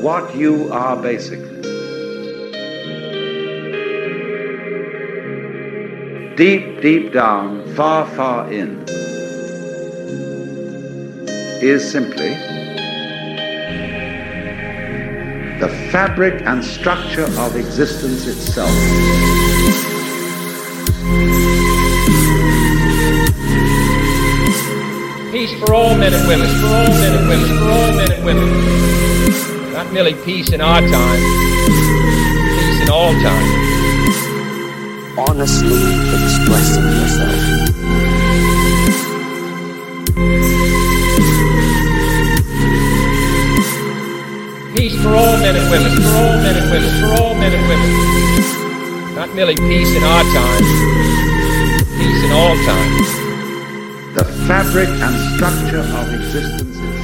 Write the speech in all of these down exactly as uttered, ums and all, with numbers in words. what you are basically. Deep, deep down, far, far in, is simply the fabric and structure of existence itself. Peace for all men and women, for all men and women, for all men and women. Not merely peace in our time, peace in all time. Honestly expressing yourself. Peace for all men and women, for all men and women, for all men and women. Not merely peace in our time, peace in all time. The fabric and structure of existence itself.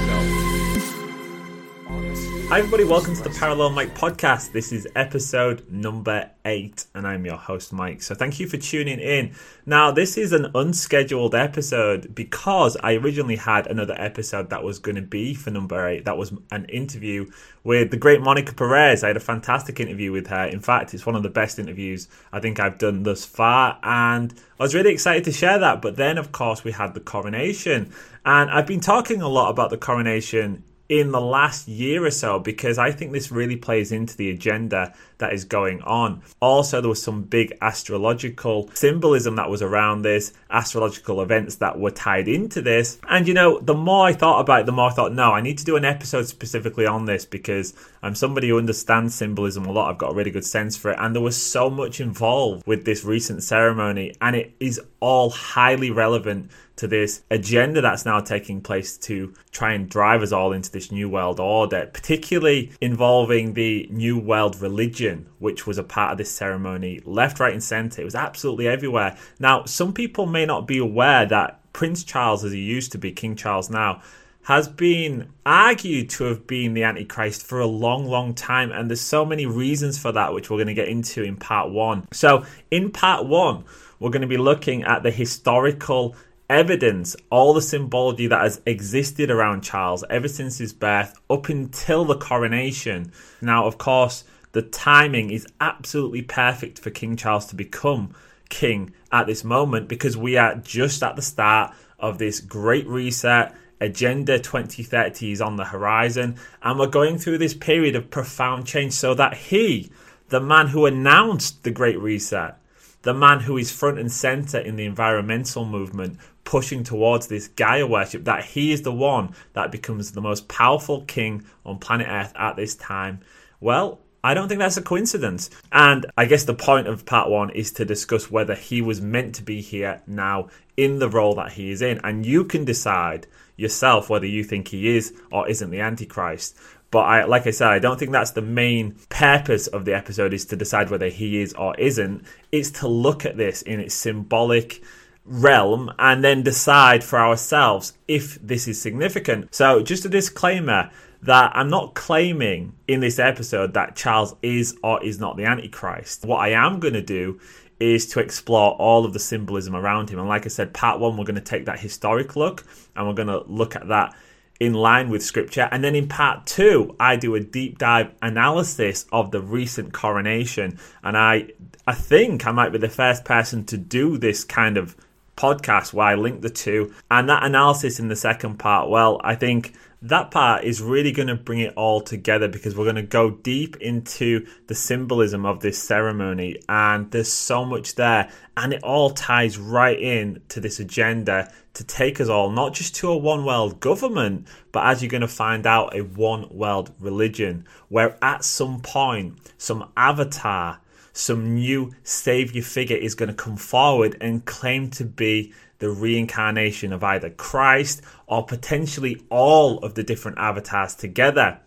Hi everybody, welcome to the Parallel Mike Podcast. This is episode number eight, and I'm your host, Mike. So thank you for tuning in. Now, this is an unscheduled episode because I originally had another episode that was going to be for number eight. That was an interview with the great Monica Perez. I had a fantastic interview with her. In fact, it's one of the best interviews I think I've done thus far, and I was really excited to share that, but then, of course, we had the coronation. And I've been talking a lot about the coronation in the last year or so because I think this really plays into the agenda that is going on. Also, there was some big astrological symbolism that was around this, astrological events that were tied into this. And, you know, the more I thought about it, the more I thought, no, I need to do an episode specifically on this because I'm somebody who understands symbolism a lot. I've got a really good sense for it. And there was so much involved with this recent ceremony, and it is all highly relevant to this agenda that's now taking place to try and drive us all into this new world order, particularly involving the new world religion, which was a part of this ceremony, left, right, and centre. It was absolutely everywhere. Now, some people may not be aware that Prince Charles, as he used to be, King Charles now, has been argued to have been the Antichrist for a long, long time. And there's so many reasons for that, which we're going to get into in part one. So in part one, we're going to be looking at the historical evidence, all the symbology that has existed around Charles ever since his birth up until the coronation. Now, of course, the timing is absolutely perfect for King Charles to become king at this moment because we are just at the start of this Great Reset. Agenda twenty thirty is on the horizon, and we're going through this period of profound change so that he, the man who announced the Great Reset, the man who is front and centre in the environmental movement, pushing towards this Gaia worship, that he is the one that becomes the most powerful king on planet Earth at this time. Well, I don't think that's a coincidence. And I guess the point of part one is to discuss whether he was meant to be here now in the role that he is in. And you can decide yourself whether you think he is or isn't the Antichrist. But I, like I said, I don't think that's the main purpose of the episode, is to decide whether he is or isn't. It's to look at this in its symbolic realm and then decide for ourselves if this is significant. So just a disclaimer that I'm not claiming in this episode that Charles is or is not the Antichrist. What I am going to do is to explore all of the symbolism around him. And like I said, part one, we're going to take that historic look, and we're going to look at that in line with scripture. And then in part two, I do a deep dive analysis of the recent coronation. And I I think I might be the first person to do this kind of podcast where I link the two. And that analysis in the second part, well, I think that part is really going to bring it all together because we're going to go deep into the symbolism of this ceremony. And there's so much there. And it all ties right in to this agenda to take us all, not just to a one world government, but as you're going to find out, a one world religion, where at some point, some avatar, some new savior figure is going to come forward and claim to be the reincarnation of either Christ or potentially all of the different avatars together.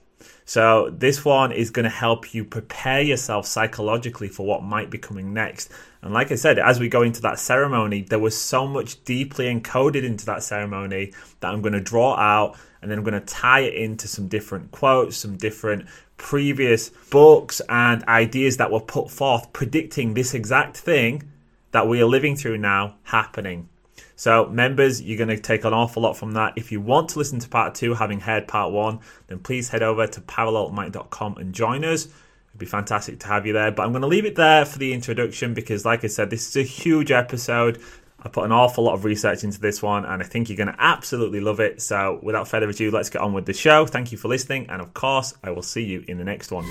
So this one is going to help you prepare yourself psychologically for what might be coming next. And like I said, as we go into that ceremony, there was so much deeply encoded into that ceremony that I'm going to draw out, and then I'm going to tie it into some different quotes, some different previous books and ideas that were put forth predicting this exact thing that we are living through now happening. So members, you're going to take an awful lot from that. If you want to listen to part two, having heard part one, then please head over to parallel mike dot com and join us. It'd be fantastic to have you there. But I'm going to leave it there for the introduction because, like I said, this is a huge episode. I put an awful lot of research into this one, and I think you're going to absolutely love it. So without further ado, let's get on with the show. Thank you for listening. And of course, I will see you in the next one.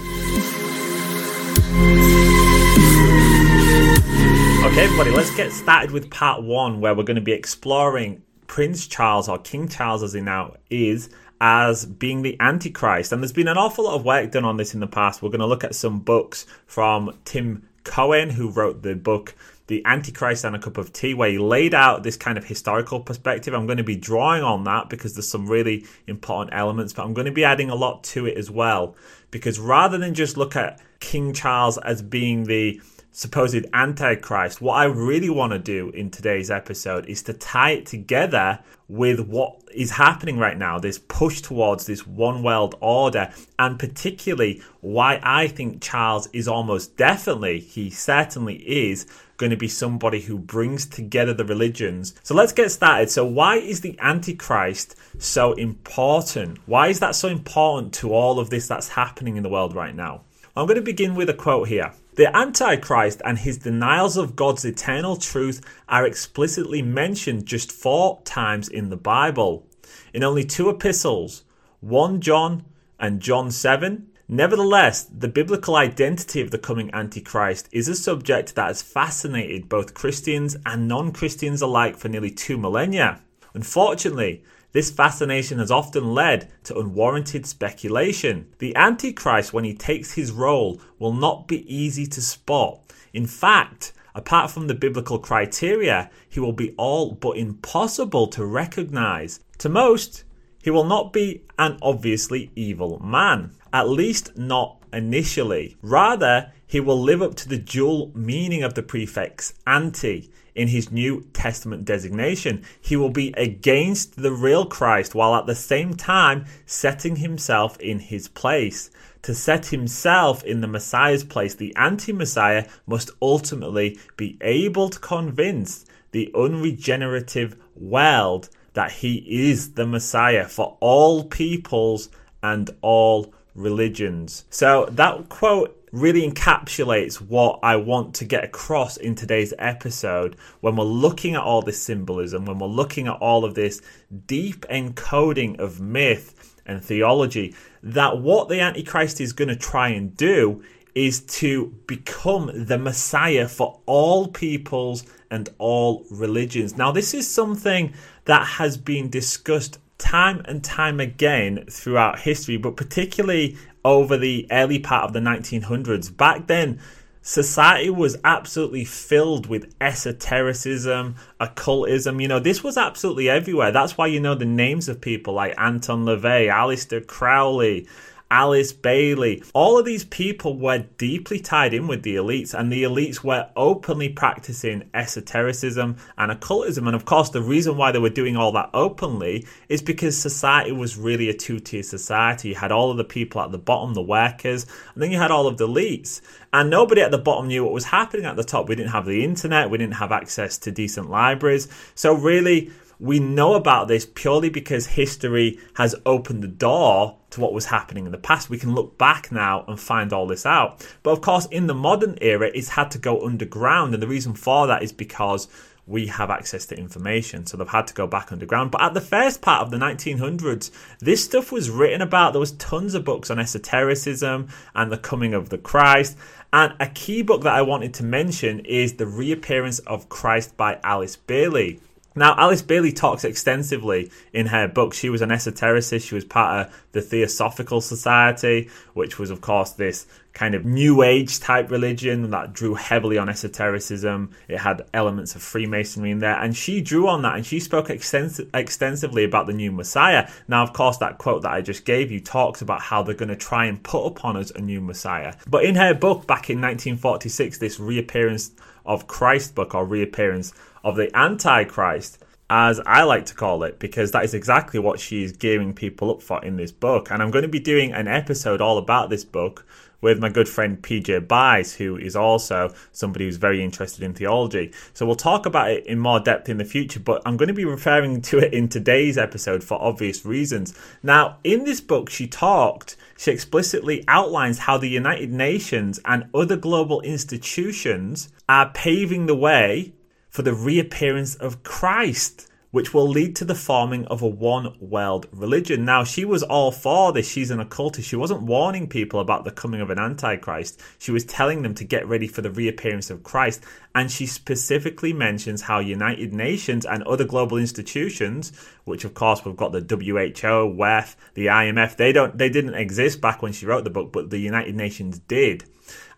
Okay, everybody, let's get started with part one, where we're going to be exploring Prince Charles, or King Charles as he now is, as being the Antichrist. And there's been an awful lot of work done on this in the past. We're going to look at some books from Tim Cohen, who wrote the book The Antichrist and a Cup of Tea, where he laid out this kind of historical perspective. I'm going to be drawing on that because there's some really important elements, but I'm going to be adding a lot to it as well, because rather than just look at King Charles as being the supposed Antichrist, what I really want to do in today's episode is to tie it together with what is happening right now, this push towards this one world order, and particularly why I think Charles is almost definitely, he certainly is, going to be somebody who brings together the religions. So let's get started. So why is the Antichrist so important? Why is that so important to all of this that's happening in the world right now? I'm going to begin with a quote here. The Antichrist and his denials of God's eternal truth are explicitly mentioned just four times in the Bible, in only two epistles, First John and John seven. Nevertheless, the biblical identity of the coming Antichrist is a subject that has fascinated both Christians and non-Christians alike for nearly two millennia. Unfortunately, this fascination has often led to unwarranted speculation. The Antichrist, when he takes his role, will not be easy to spot. In fact, apart from the biblical criteria, he will be all but impossible to recognize. To most, he will not be an obviously evil man, at least not initially. Rather, he will live up to the dual meaning of the prefix anti in his New Testament designation. He will be against the real Christ while at the same time setting himself in his place. To set himself in the Messiah's place, the anti-Messiah must ultimately be able to convince the unregenerative world that he is the Messiah for all peoples and all religions. So that quote really encapsulates what I want to get across in today's episode when we're looking at all this symbolism, when we're looking at all of this deep encoding of myth and theology, that what the Antichrist is going to try and do is to become the Messiah for all peoples and all religions. Now, this is something that has been discussed time and time again throughout history, but particularly over the early part of the nineteen hundreds. Back then, society was absolutely filled with esotericism, occultism. You know, this was absolutely everywhere. That's why you know the names of people like Anton LaVey, Aleister Crowley, Alice Bailey. All of these people were deeply tied in with the elites, and the elites were openly practicing esotericism and occultism. And of course, the reason why they were doing all that openly is because society was really a two-tier society. You had all of the people at the bottom, the workers, and then you had all of the elites. And nobody at the bottom knew what was happening at the top. We didn't have the internet. We didn't have access to decent libraries. So really, we know about this purely because history has opened the door to what was happening in the past. We can look back now and find all this out. But of course, in the modern era, it's had to go underground. And the reason for that is because we have access to information. So they've had to go back underground. But at the first part of the nineteen hundreds, this stuff was written about. There was tons of books on esotericism and the coming of the Christ. And a key book that I wanted to mention is The Reappearance of Christ by Alice Bailey. Now, Alice Bailey talks extensively in her book. She was an esotericist. She was part of the Theosophical Society, which was, of course, this kind of New Age type religion that drew heavily on esotericism. It had elements of Freemasonry in there. And she drew on that, and she spoke extens- extensively about the new Messiah. Now, of course, that quote that I just gave you talks about how they're going to try and put upon us a new Messiah. But in her book back in nineteen forty-six, this Reappearance of Christ book, or Reappearance of the Antichrist, as I like to call it, because that is exactly what she's gearing people up for in this book. And I'm going to be doing an episode all about this book with my good friend P J Byes, who is also somebody who's very interested in theology. So we'll talk about it in more depth in the future, but I'm going to be referring to it in today's episode for obvious reasons. Now, in this book, she talked, she explicitly outlines how the United Nations and other global institutions are paving the way for the reappearance of Christ, which will lead to the forming of a one world religion. Now, she was all for this. She's an occultist. She wasn't warning people about the coming of an antichrist. She was telling them to get ready for the reappearance of Christ. And she specifically mentions how United Nations and other global institutions, which of course we've got the W H O, W E F, the I M F, they don't, they didn't exist back when she wrote the book, but the United Nations did.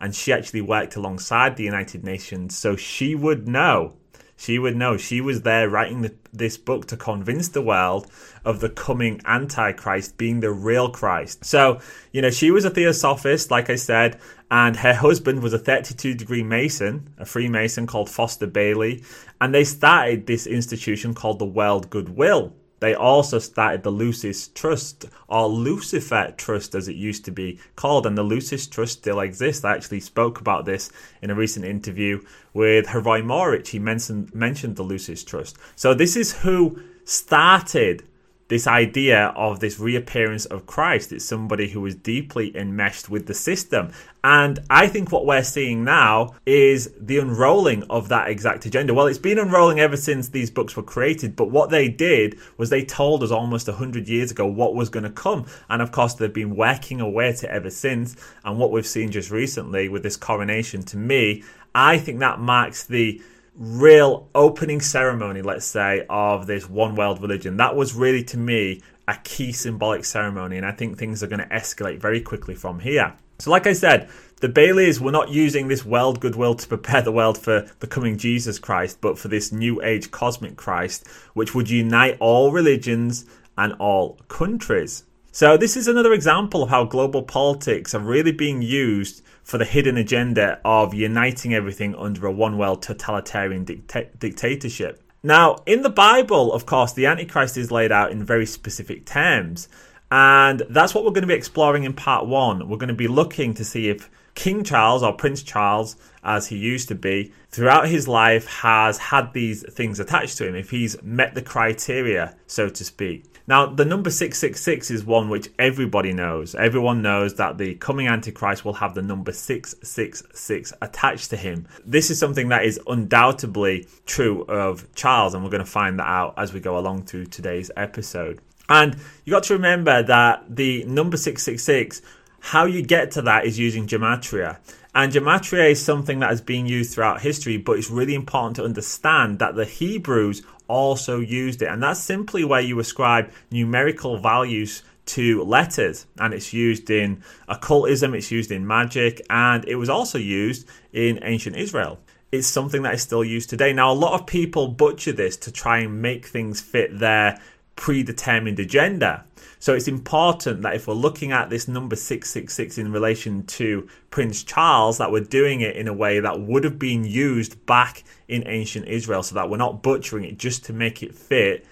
And she actually worked alongside the United Nations, so she would know. She would know. She was there writing the, this book to convince the world of the coming Antichrist being the real Christ. So, you know, she was a Theosophist, like I said, and her husband was a thirty-two degree Mason, a Freemason called Foster Bailey, and they started this institution called the World Goodwill. They also started the Lucis Trust, or Lucifer Trust as it used to be called, and the Lucis Trust still exists. I actually spoke about this in a recent interview with Hervoy Morich. He mentioned, mentioned the Lucis Trust. So this is who started this idea of this reappearance of Christ. It's somebody who was deeply enmeshed with the system. And I think what we're seeing now is the unrolling of that exact agenda. Well, it's been unrolling ever since these books were created, but what they did was they told us almost one hundred years ago what was going to come. And of course, they've been working away at it ever since. And what we've seen just recently with this coronation, to me, I think that marks the real opening ceremony, let's say, of this one world religion. That was really, to me, a key symbolic ceremony. And I think things are going to escalate very quickly from here. So like I said, the Baileys were not using this world goodwill to prepare the world for the coming Jesus Christ, but for this new age cosmic Christ, which would unite all religions and all countries. So this is another example of how global politics are really being used for the hidden agenda of uniting everything under a one-world totalitarian dicta- dictatorship. Now, in the Bible, of course, the Antichrist is laid out in very specific terms. And that's what we're going to be exploring in part one. We're going to be looking to see if King Charles, or Prince Charles, as he used to be, throughout his life has had these things attached to him, if he's met the criteria, so to speak. Now, the number six six six is one which everybody knows. Everyone knows that the coming Antichrist will have the number six six six attached to him. This is something that is undoubtedly true of Charles, and we're going to find that out as we go along through today's episode. And you got to remember that the number six six six, how you get to that is using gematria. And gematria is something that has been used throughout history, but it's really important to understand that the Hebrews also used it. And that's simply where you ascribe numerical values to letters. And it's used in occultism, it's used in magic, and it was also used in ancient Israel. It's something that is still used today. Now, a lot of people butcher this to try and make things fit their predetermined agenda. So it's important that if we're looking at this number six six six in relation to Prince Charles, that we're doing it in a way that would have been used back in ancient Israel, so that we're not butchering it just to make it fit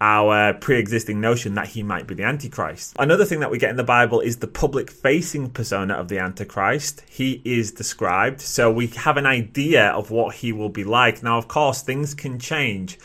our pre-existing notion that he might be the Antichrist. Another thing that we get in the Bible is the public-facing persona of the Antichrist. He is described, so we have an idea of what he will be like. Now, of course, things can change.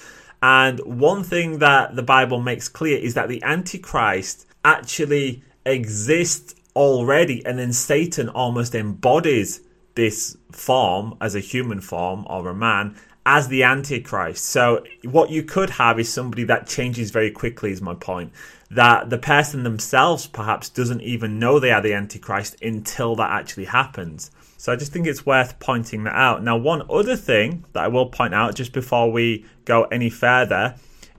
And one thing that the Bible makes clear is that the Antichrist actually exists already, and then Satan almost embodies this form as a human form or a man as the Antichrist. So what you could have is somebody that changes very quickly, is my point. That the person themselves perhaps doesn't even know they are the Antichrist until that actually happens. So I just think it's worth pointing that out. Now, one other thing that I will point out just before we go any further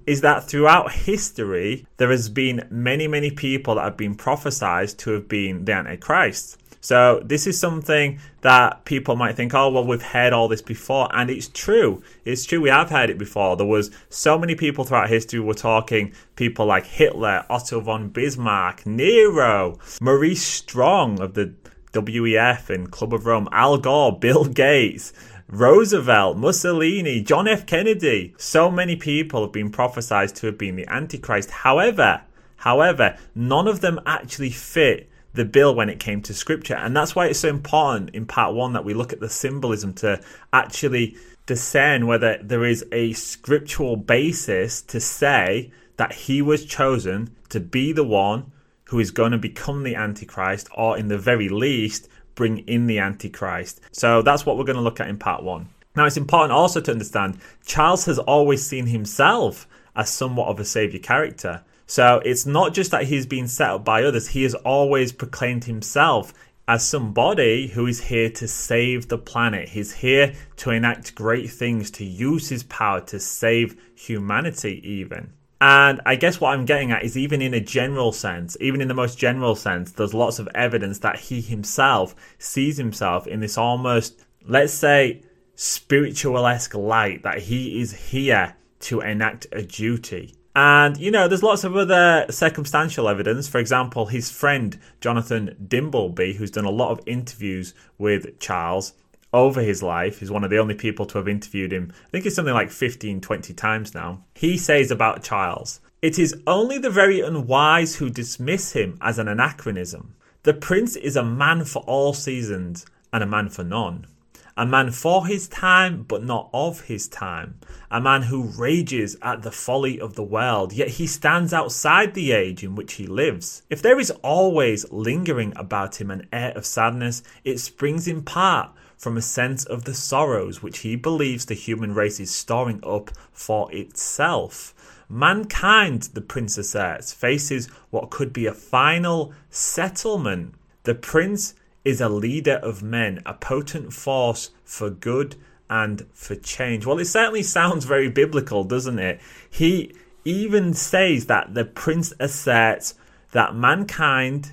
is that throughout history, there has been many, many people that have been prophesied to have been the Antichrist. So this is something that people might think, oh, well, we've heard all this before. And it's true. It's true. We have heard it before. There was so many people throughout history. We're talking people like Hitler, Otto von Bismarck, Nero, Maurice Strong of the W E F and Club of Rome, Al Gore, Bill Gates, Roosevelt, Mussolini, John F. Kennedy. So many people have been prophesied to have been the Antichrist. However, however, none of them actually fit the bill when it came to scripture. And that's why it's so important in part one that we look at the symbolism to actually discern whether there is a scriptural basis to say that he was chosen to be the one who is going to become the Antichrist, or in the very least bring in the Antichrist. So that's what we're going to look at in part one. Now, it's important also to understand Charles has always seen himself as somewhat of a savior character. So it's not just that he's been set up by others. He has always proclaimed himself as somebody who is here to save the planet. He's here to enact great things, to use his power to save humanity even. And I guess what I'm getting at is even in a general sense, even in the most general sense, there's lots of evidence that he himself sees himself in this almost, let's say, spiritual-esque light, that he is here to enact a duty. And, you know, there's lots of other circumstantial evidence. For example, his friend, Jonathan Dimbleby, who's done a lot of interviews with Charles over his life. He's one of the only people to have interviewed him. I think it's something like fifteen, twenty times now. He says about Charles, "It is only the very unwise who dismiss him as an anachronism. The prince is a man for all seasons and a man for none. A man for his time, but not of his time. A man who rages at the folly of the world, yet he stands outside the age in which he lives. If there is always lingering about him an air of sadness, it springs in part from a sense of the sorrows which he believes the human race is storing up for itself. Mankind, the prince asserts, faces what could be a final settlement. The prince is a leader of men, a potent force for good and for change." Well, it certainly sounds very biblical, doesn't it? He even says that the prince asserts that mankind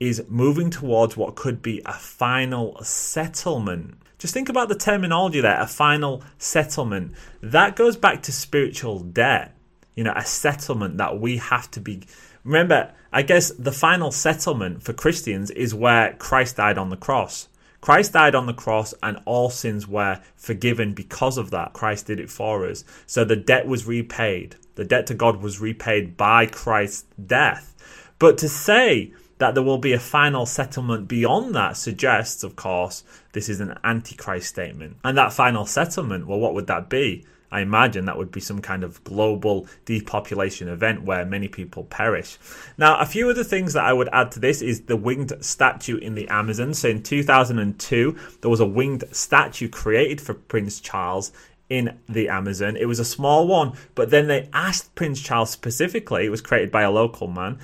is moving towards what could be a final settlement. Just think about the terminology there, a final settlement. That goes back to spiritual debt, you know, a settlement that we have to be. Remember, I guess the final settlement for Christians is where Christ died on the cross. Christ died on the cross and all sins were forgiven because of that. Christ did it for us. So the debt was repaid. The debt to God was repaid by Christ's death. But to say that there will be a final settlement beyond that suggests, of course, this is an antichrist statement. And that final settlement, well, what would that be? I imagine that would be some kind of global depopulation event where many people perish. Now, a few of the things that I would add to this is the winged statue in the Amazon. So in two thousand two, there was a winged statue created for Prince Charles in the Amazon. It was a small one, but then they asked Prince Charles specifically. It was created by a local man.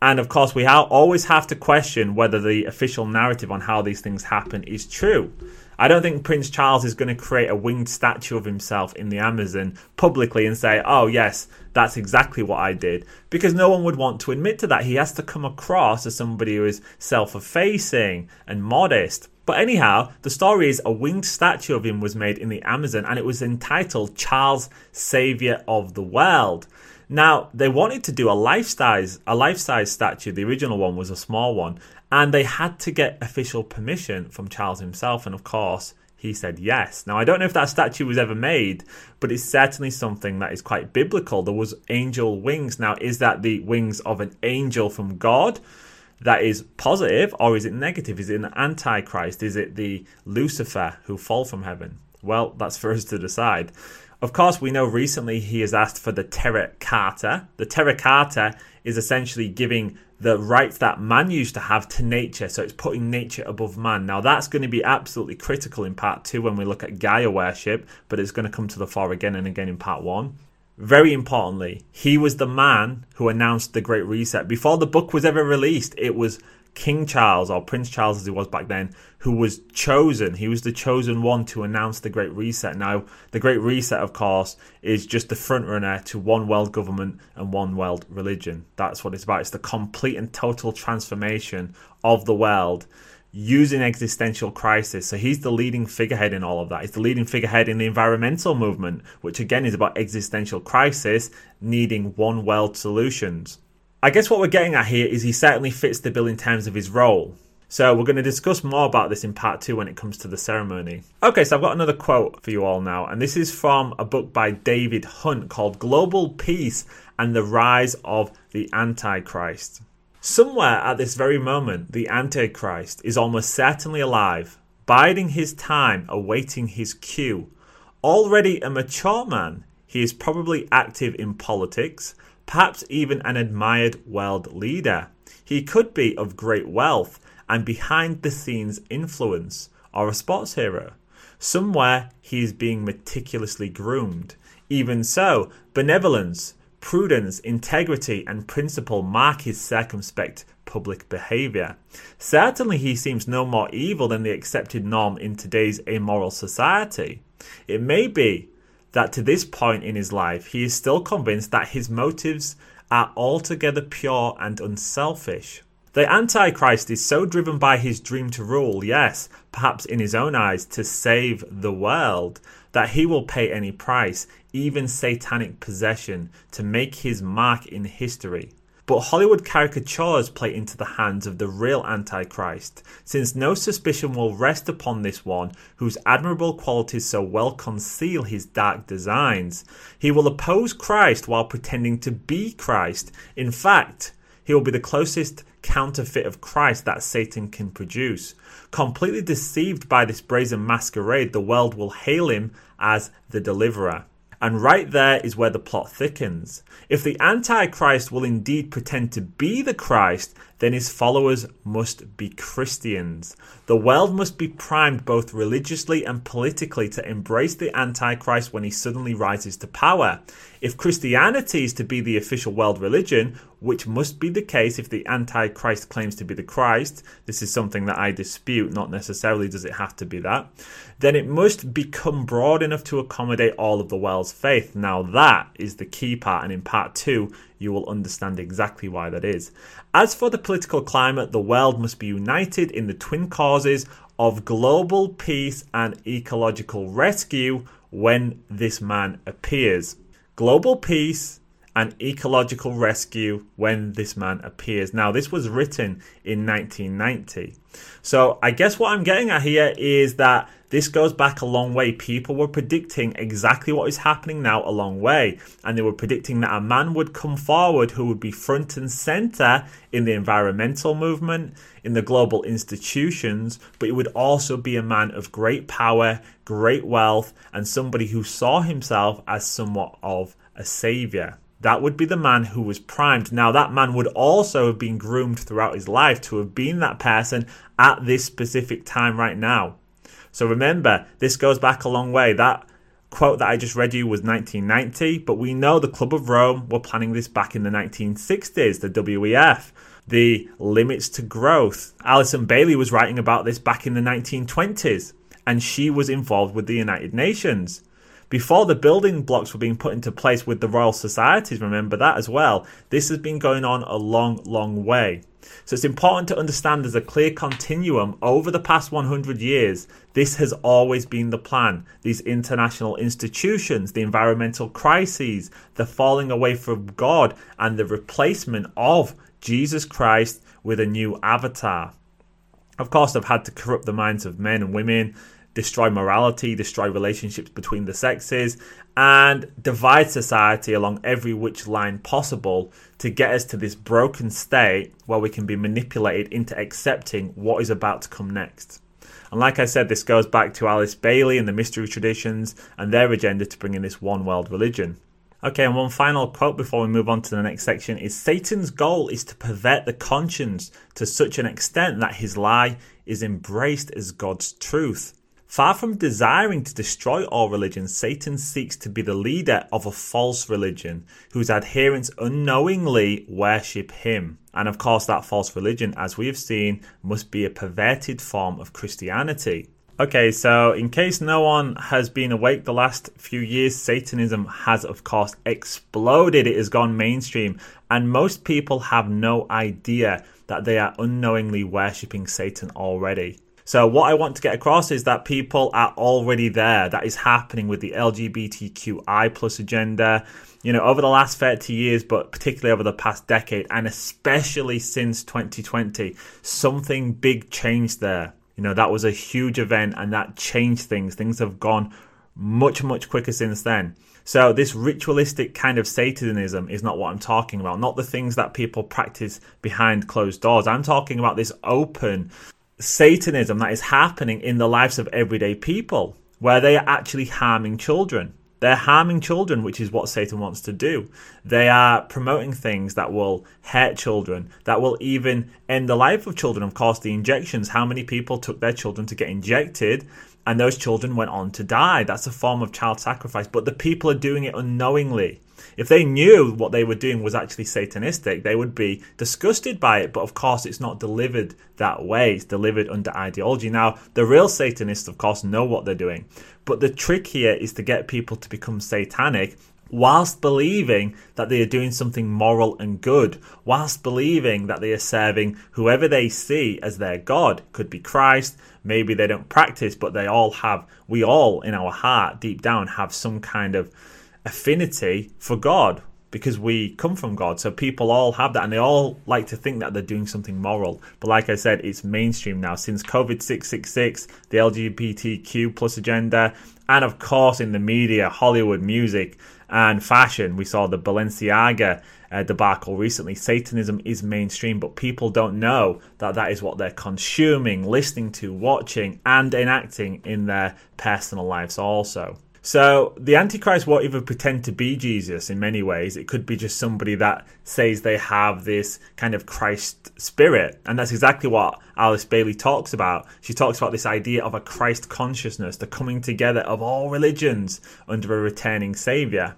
And of course, we ha- always have to question whether the official narrative on how these things happen is true. I don't think Prince Charles is going to create a winged statue of himself in the Amazon publicly and say, "Oh yes, that's exactly what I did," because no one would want to admit to that. He has to come across as somebody who is self-effacing and modest. But anyhow, the story is a winged statue of him was made in the Amazon and it was entitled Charles, Saviour of the World. Now, they wanted to do a life-size, a life-size statue. The original one was a small one. And they had to get official permission from Charles himself. And of course, he said yes. Now, I don't know if that statue was ever made, but it's certainly something that is quite biblical. There was angel wings. Now, is that the wings of an angel from God? That is positive, or is it negative? Is it an antichrist? Is it the Lucifer who fall from heaven? Well, that's for us to decide. Of course, we know recently he has asked for the Terra Carta. The Terra Carta is essentially giving the rights that man used to have to nature. So it's putting nature above man. Now, that's going to be absolutely critical in part two when we look at Gaia worship, but it's going to come to the fore again and again in part one. Very importantly, he was the man who announced the Great Reset. Before the book was ever released, it was King Charles, or Prince Charles as he was back then, who was chosen. He was the chosen one to announce the Great Reset. Now, the Great Reset, of course, is just the frontrunner to one world government and one world religion. That's what it's about. It's the complete and total transformation of the world using existential crisis. So he's the leading figurehead in all of that. He's the leading figurehead in the environmental movement, which again is about existential crisis needing one world solutions. I guess what we're getting at here is he certainly fits the bill in terms of his role. So we're going to discuss more about this in part two when it comes to the ceremony. Okay, so I've got another quote for you all now, and this is from a book by David Hunt called Global Peace and the Rise of the Antichrist. Somewhere at this very moment, the Antichrist is almost certainly alive, biding his time, awaiting his cue. Already a mature man, he is probably active in politics, perhaps even an admired world leader. He could be of great wealth and behind-the-scenes influence, or a sports hero. Somewhere he is being meticulously groomed. Even so, benevolence, prudence, integrity and principle mark his circumspect public behaviour. Certainly he seems no more evil than the accepted norm in today's immoral society. It may be that to this point in his life he is still convinced that his motives are altogether pure and unselfish. The Antichrist is so driven by his dream to rule, yes, perhaps in his own eyes, to save the world, that he will pay any price, even satanic possession, to make his mark in history. But Hollywood caricatures play into the hands of the real Antichrist, since no suspicion will rest upon this one whose admirable qualities so well conceal his dark designs. He will oppose Christ while pretending to be Christ. In fact, he will be the closest counterfeit of Christ that Satan can produce. Completely deceived by this brazen masquerade, the world will hail him as the deliverer. And right there is where the plot thickens. If the Antichrist will indeed pretend to be the Christ, then his followers must be Christians. The world must be primed both religiously and politically to embrace the Antichrist when he suddenly rises to power. If Christianity is to be the official world religion, which must be the case if the Antichrist claims to be the Christ, this is something that I dispute, not necessarily does it have to be that, then it must become broad enough to accommodate all of the world's faith. Now that is the key part, and in part two, you will understand exactly why that is. As for the political climate, the world must be united in the twin causes of global peace and ecological rescue when this man appears. Global peace and ecological rescue when this man appears. Now, this was written in nineteen ninety. So I guess what I'm getting at here is that this goes back a long way. People were predicting exactly what is happening now a long way. And they were predicting that a man would come forward who would be front and centre in the environmental movement, in the global institutions, but he would also be a man of great power, great wealth, and somebody who saw himself as somewhat of a saviour. That would be the man who was primed. Now, that man would also have been groomed throughout his life to have been that person at this specific time right now. So remember, this goes back a long way. That quote that I just read you was nineteen ninety, but we know the Club of Rome were planning this back in the nineteen sixties, the W E F, the Limits to Growth. Alice Bailey was writing about this back in the nineteen twenties, and she was involved with the United Nations. Before the building blocks were being put into place with the Royal Societies, remember that as well, this has been going on a long, long way. So it's important to understand there's a clear continuum over the past one hundred years. This has always been the plan. These international institutions, the environmental crises, the falling away from God, and the replacement of Jesus Christ with a new avatar. Of course, they've had to corrupt the minds of men and women, destroy morality, destroy relationships between the sexes, and divide society along every which line possible to get us to this broken state where we can be manipulated into accepting what is about to come next. And like I said, this goes back to Alice Bailey and the mystery traditions and their agenda to bring in this one world religion. Okay, and one final quote before we move on to the next section is, Satan's goal is to pervert the conscience to such an extent that his lie is embraced as God's truth. Far from desiring to destroy all religion, Satan seeks to be the leader of a false religion whose adherents unknowingly worship him. And of course, that false religion, as we have seen, must be a perverted form of Christianity. Okay, so in case no one has been awake the last few years, Satanism has, of course, exploded. It has gone mainstream, and most people have no idea that they are unknowingly worshipping Satan already. So what I want to get across is that people are already there. That is happening with the L G B T Q I plus agenda, you know, over the last thirty years, but particularly over the past decade, and especially since twenty twenty, something big changed there. You know, that was a huge event, and that changed things. Things have gone much, much quicker since then. So this ritualistic kind of Satanism is not what I'm talking about, not the things that people practice behind closed doors. I'm talking about this open Satanism that is happening in the lives of everyday people, where they are actually harming children. They're harming children, which is what Satan wants to do. They are promoting things that will hurt children, that will even end the life of children. Of course, the injections, how many people took their children to get injected, and those children went on to die. That's a form of child sacrifice. But the people are doing it unknowingly. If they knew what they were doing was actually Satanistic, they would be disgusted by it. But of course, it's not delivered that way. It's delivered under ideology. Now, the real Satanists, of course, know what they're doing. But the trick here is to get people to become satanic whilst believing that they are doing something moral and good, whilst believing that they are serving whoever they see as their God. Could be Christ. Maybe they don't practice, but they all have, we all in our heart, deep down, have some kind of affinity for God, because we come from God. So people all have that, and they all like to think that they're doing something moral. But like I said, it's mainstream now. Since COVID six six six, the L G B T Q plus agenda, and of course in the media, Hollywood, music, and fashion. We saw the Balenciaga uh, debacle recently. Satanism is mainstream, but people don't know that that is what they're consuming, listening to, watching, and enacting in their personal lives also. So the Antichrist won't even pretend to be Jesus in many ways. It could be just somebody that says they have this kind of Christ spirit. And that's exactly what Alice Bailey talks about. She talks about this idea of a Christ consciousness, the coming together of all religions under a returning saviour.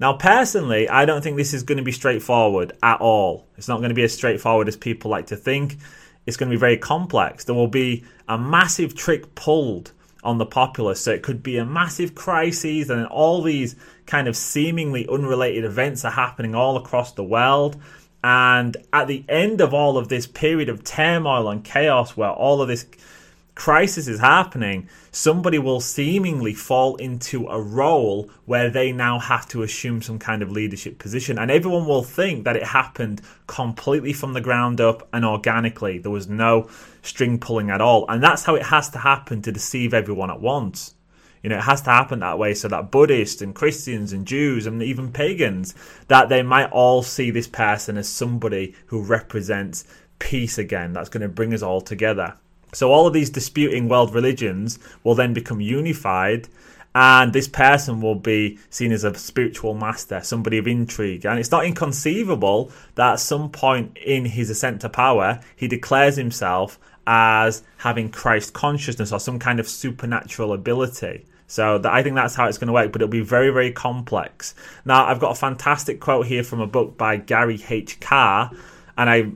Now, personally, I don't think this is going to be straightforward at all. It's not going to be as straightforward as people like to think. It's going to be very complex. There will be a massive trick pulled on the populace. So it could be a massive crisis, and all these kind of seemingly unrelated events are happening all across the world. And at the end of all of this period of turmoil and chaos, where all of this crisis is happening, somebody will seemingly fall into a role where they now have to assume some kind of leadership position, and everyone will think that it happened completely from the ground up and organically. There was no string pulling at all, and that's how it has to happen to deceive everyone at once. You know, it has to happen that way so that Buddhists and Christians and Jews and even pagans, that they might all see this person as somebody who represents peace again, that's going to bring us all together. So all of these disputing world religions will then become unified, and this person will be seen as a spiritual master, somebody of intrigue. And it's not inconceivable that at some point in his ascent to power, he declares himself as having Christ consciousness or some kind of supernatural ability. So that, I think that's how it's going to work, but it'll be very, very complex. Now, I've got a fantastic quote here from a book by Gary H. Carr. And I,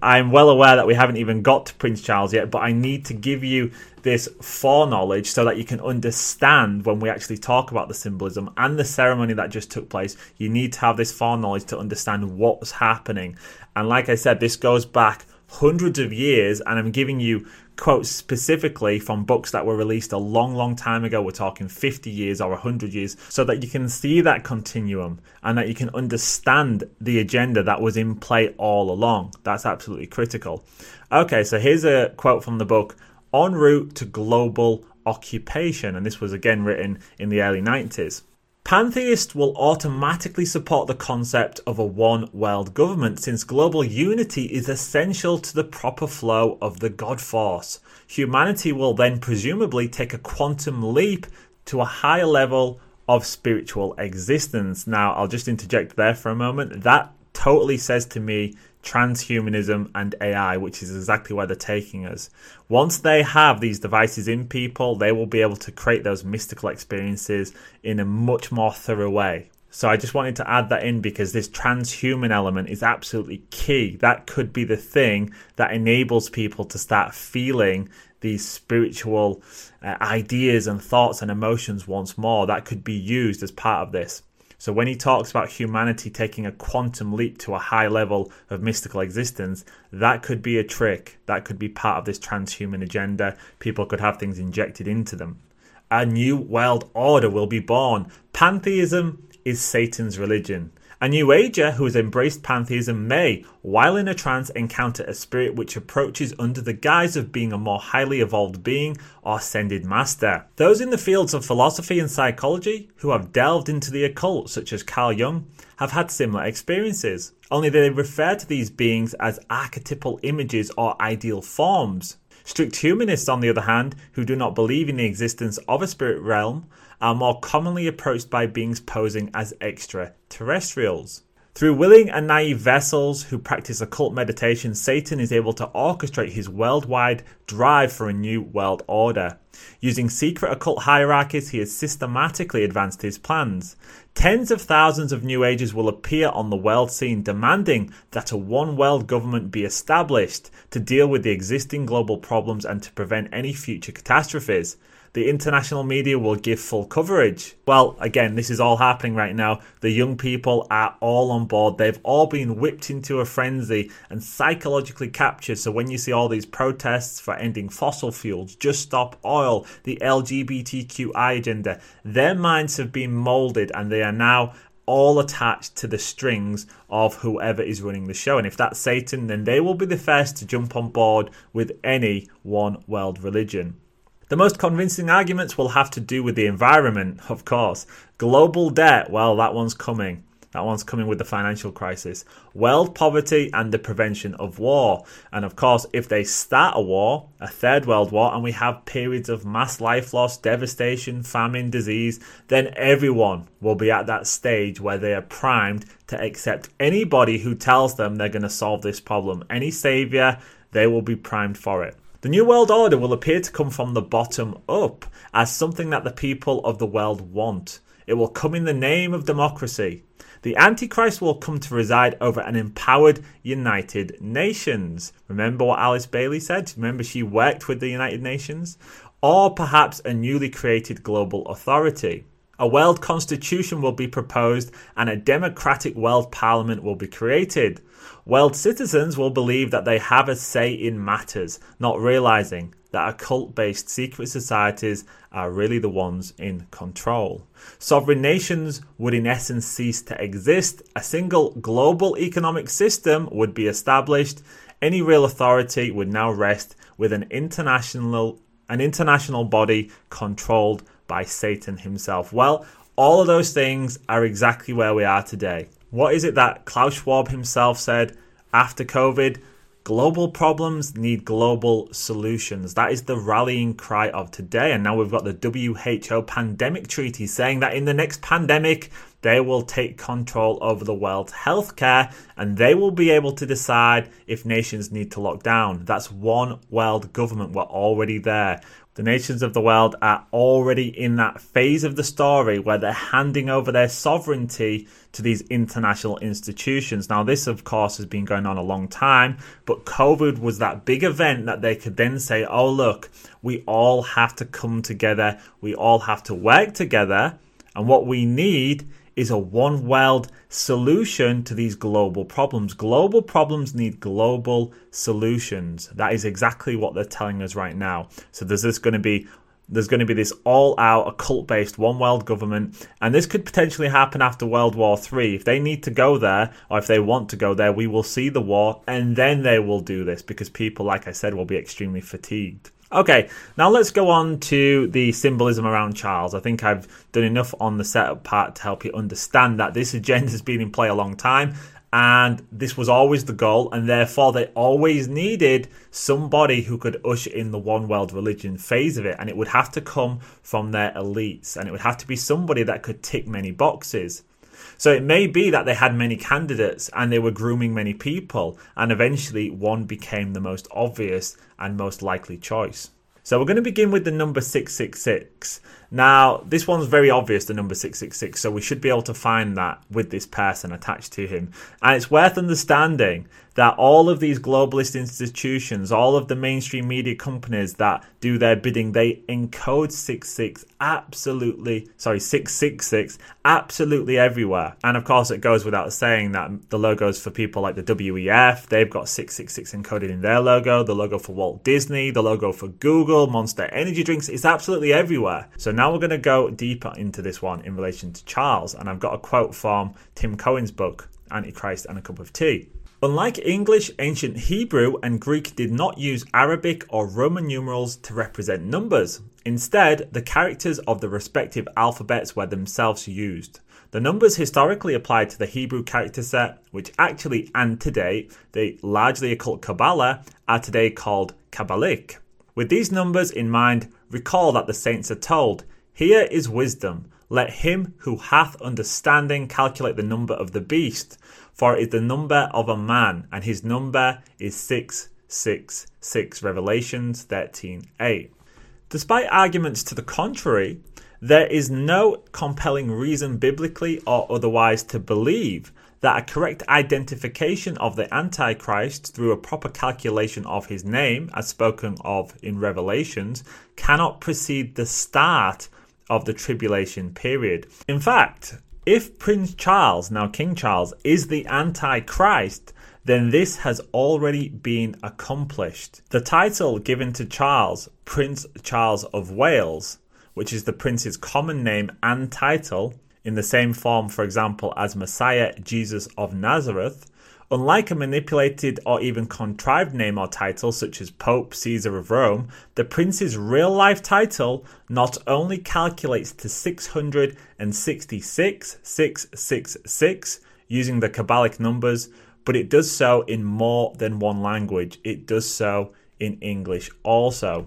I'm well aware that we haven't even got to Prince Charles yet, but I need to give you this foreknowledge so that you can understand when we actually talk about the symbolism and the ceremony that just took place. You need to have this foreknowledge to understand what was happening. And like I said, this goes back hundreds of years, and I'm giving you quotes specifically from books that were released a long, long time ago. We're talking fifty years or one hundred years, so that you can see that continuum and that you can understand the agenda that was in play all along. That's absolutely critical. Okay, so here's a quote from the book, En Route to Global Occupation, and this was again written in the early nineties. Pantheists will automatically support the concept of a one-world government, since global unity is essential to the proper flow of the God force. Humanity will then presumably take a quantum leap to a higher level of spiritual existence. Now, I'll just interject there for a moment. That totally says to me transhumanism and A I, which is exactly where they're taking us. Once they have these devices in people, they will be able to create those mystical experiences in a much more thorough way. So I just wanted to add that in, because this transhuman element is absolutely key. That could be the thing that enables people to start feeling these spiritual uh, ideas and thoughts and emotions once more. That could be used as part of this. So when he talks about humanity taking a quantum leap to a high level of mystical existence, that could be a trick. That could be part of this transhuman agenda. People could have things injected into them. A new world order will be born. Pantheism is Satan's religion. A New Ager who has embraced pantheism may, while in a trance, encounter a spirit which approaches under the guise of being a more highly evolved being or ascended master. Those in the fields of philosophy and psychology who have delved into the occult, such as Carl Jung, have had similar experiences, only they refer to these beings as archetypal images or ideal forms. Strict humanists, on the other hand, who do not believe in the existence of a spirit realm, are more commonly approached by beings posing as extraterrestrials. Through willing and naive vessels who practice occult meditation, Satan is able to orchestrate his worldwide drive for a new world order. Using secret occult hierarchies, he has systematically advanced his plans. Tens of thousands of New Agers will appear on the world scene demanding that a one world government be established to deal with the existing global problems and to prevent any future catastrophes. The international media will give full coverage. Well, again, this is all happening right now. The young people are all on board. They've all been whipped into a frenzy and psychologically captured. So when you see all these protests for ending fossil fuels, just stop oil, the L G B T Q I agenda, their minds have been molded and they are now all attached to the strings of whoever is running the show. And if that's Satan, then they will be the first to jump on board with any one world religion. The most convincing arguments will have to do with the environment, of course. Global debt, well, that one's coming. That one's coming with the financial crisis. World poverty and the prevention of war. And of course, if they start a war, a third world war, and we have periods of mass life loss, devastation, famine, disease, then everyone will be at that stage where they are primed to accept anybody who tells them they're going to solve this problem. Any savior, they will be primed for it. The New World Order will appear to come from the bottom up as something that the people of the world want. It will come in the name of democracy. The Antichrist will come to reside over an empowered United Nations. Remember what Alice Bailey said? Remember she worked with the United Nations? Or perhaps a newly created global authority. A world constitution will be proposed and a democratic world parliament will be created. World citizens will believe that they have a say in matters, not realizing that occult-based secret societies are really the ones in control. Sovereign nations would in essence cease to exist. A single global economic system would be established. Any real authority would now rest with an international, an international body controlled by Satan himself. Well, all of those things are exactly where we are today. What is it that Klaus Schwab himself said after COVID? Global problems need global solutions. That is the rallying cry of today. And now we've got the W H O pandemic treaty saying that in the next pandemic, they will take control over the world's healthcare and they will be able to decide if nations need to lock down. That's one world government. We're already there. The nations of the world are already in that phase of the story where they're handing over their sovereignty to these international institutions. Now, this, of course, has been going on a long time, but COVID was that big event that they could then say, oh, look, we all have to come together. We all have to work together. And what we need is a one world solution to these global problems. Global problems need global solutions. That is exactly what they're telling us right now. So there's this going to be there's going to be this all-out occult-based one world government, and this could potentially happen after World War Three. If they need to go there, or if they want to go there, we will see the war, and then they will do this because people, like I said, will be extremely fatigued. Okay, now let's go on to the symbolism around Charles. I think I've done enough on the setup part to help you understand that this agenda has been in play a long time and this was always the goal, and therefore they always needed somebody who could usher in the one world religion phase of it, and it would have to come from their elites and it would have to be somebody that could tick many boxes. So it may be that they had many candidates and they were grooming many people, and eventually one became the most obvious and most likely choice. So we're going to begin with the number six six six. Now, this one's very obvious, the number six six six, so we should be able to find that with this person attached to him. And it's worth understanding that all of these globalist institutions, all of the mainstream media companies that do their bidding, they encode six six six absolutely, sorry, six six six absolutely everywhere. And of course, it goes without saying that the logos for people like the W E F, they've got six six six encoded in their logo, the logo for Walt Disney, the logo for Google, Monster Energy Drinks, it's absolutely everywhere. So now we're going to go deeper into this one in relation to Charles, and I've got a quote from Tim Cohen's book, Antichrist and a Cup of Tea. Unlike English, ancient Hebrew and Greek did not use Arabic or Roman numerals to represent numbers. Instead, the characters of the respective alphabets were themselves used. The numbers historically applied to the Hebrew character set, which actually and today, the largely occult Kabbalah, are today called Kabbalic. With these numbers in mind, recall that the saints are told, "Here is wisdom, let him who hath understanding calculate the number of the beast. For it is the number of a man, and his number is six six six, Revelations thirteen eight. Despite arguments to the contrary, there is no compelling reason biblically or otherwise to believe that a correct identification of the Antichrist through a proper calculation of his name, as spoken of in Revelations, cannot precede the start of the tribulation period. In fact, if Prince Charles, now King Charles, is the Antichrist, then this has already been accomplished. The title given to Charles, Prince Charles of Wales, which is the prince's common name and title, in the same form, for example, as Messiah Jesus of Nazareth, unlike a manipulated or even contrived name or title such as Pope, Caesar of Rome, the prince's real-life title not only calculates to six hundred sixty-six, six six six, using the Kabbalic numbers, but it does so in more than one language. It does so in English also.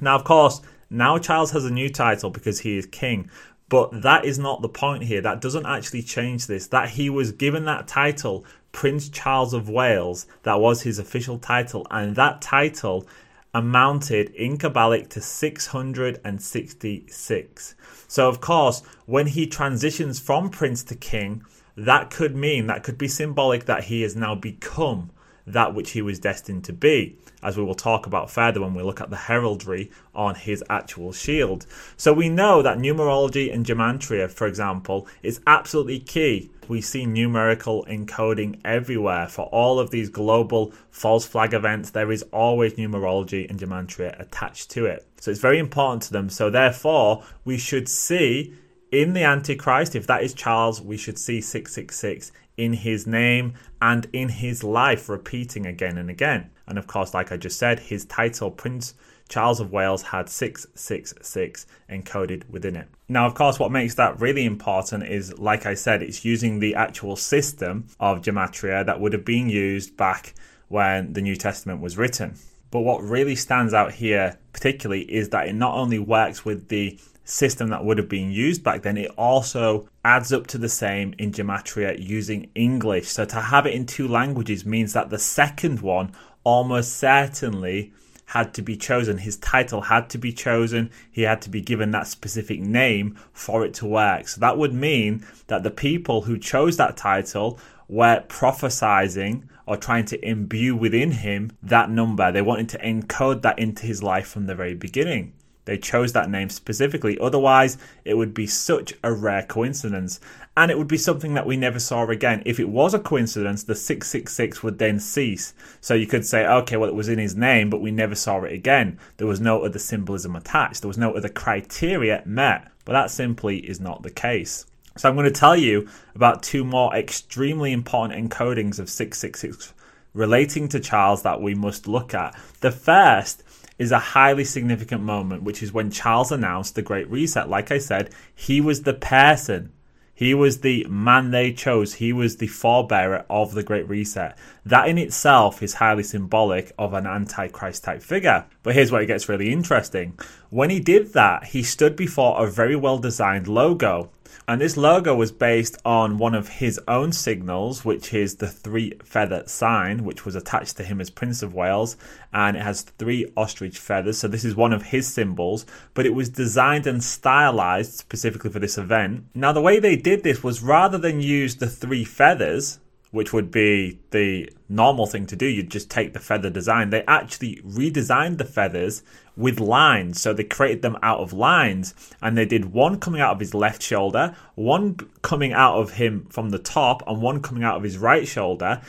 Now, of course, now Charles has a new title because he is king. But that is not the point here. That doesn't actually change this. That he was given that title, Prince Charles of Wales, that was his official title. And that title amounted in Kabbalic to six hundred sixty-six. So of course, when he transitions from prince to king, that could mean, that could be symbolic that he has now become that which he was destined to be, as we will talk about further when we look at the heraldry on his actual shield. So we know that numerology and gematria, for example, is absolutely key. We see numerical encoding everywhere. For all of these global false flag events, there is always numerology and gematria attached to it. So it's very important to them. So therefore, we should see in the Antichrist, if that is Charles, we should see six six six in his name and in his life, repeating again and again. And of course, like I just said, his title, Prince Charles of Wales, had six six six encoded within it. Now, of course, what makes that really important is, like I said, it's using the actual system of gematria that would have been used back when the New Testament was written. But what really stands out here particularly is that it not only works with the system that would have been used back then, it also adds up to the same in gematria using English. So to have it in two languages means that the second one almost certainly had to be chosen. His title had to be chosen. He had to be given that specific name for it to work. So that would mean that the people who chose that title were prophesizing or trying to imbue within him that number. They wanted to encode that into his life from the very beginning. They chose that name specifically. Otherwise, it would be such a rare coincidence. And it would be something that we never saw again. If it was a coincidence, the six six six would then cease. So you could say, okay, well, it was in his name, but we never saw it again. There was no other symbolism attached. There was no other criteria met. But that simply is not the case. So I'm going to tell you about two more extremely important encodings of six six six relating to Charles that we must look at. The first is a highly significant moment, which is when Charles announced the Great Reset. Like I said, he was the person. He was the man they chose. He was the forebearer of the Great Reset. That in itself is highly symbolic of an Antichrist type figure. But here's where it gets really interesting. When he did that, he stood before a very well designed logo And this logo was based on one of his own signals, which is the three-feather sign, which was attached to him as Prince of Wales, and it has three ostrich feathers, so this is one of his symbols, but it was designed and stylized specifically for this event. Now, the way they did this was rather than use the three feathers, which would be the normal thing to do, you'd just take the feather design, they actually redesigned the feathers with lines. So they created them out of lines, and they did one coming out of his left shoulder, one coming out of him from the top, and one coming out of his right shoulder.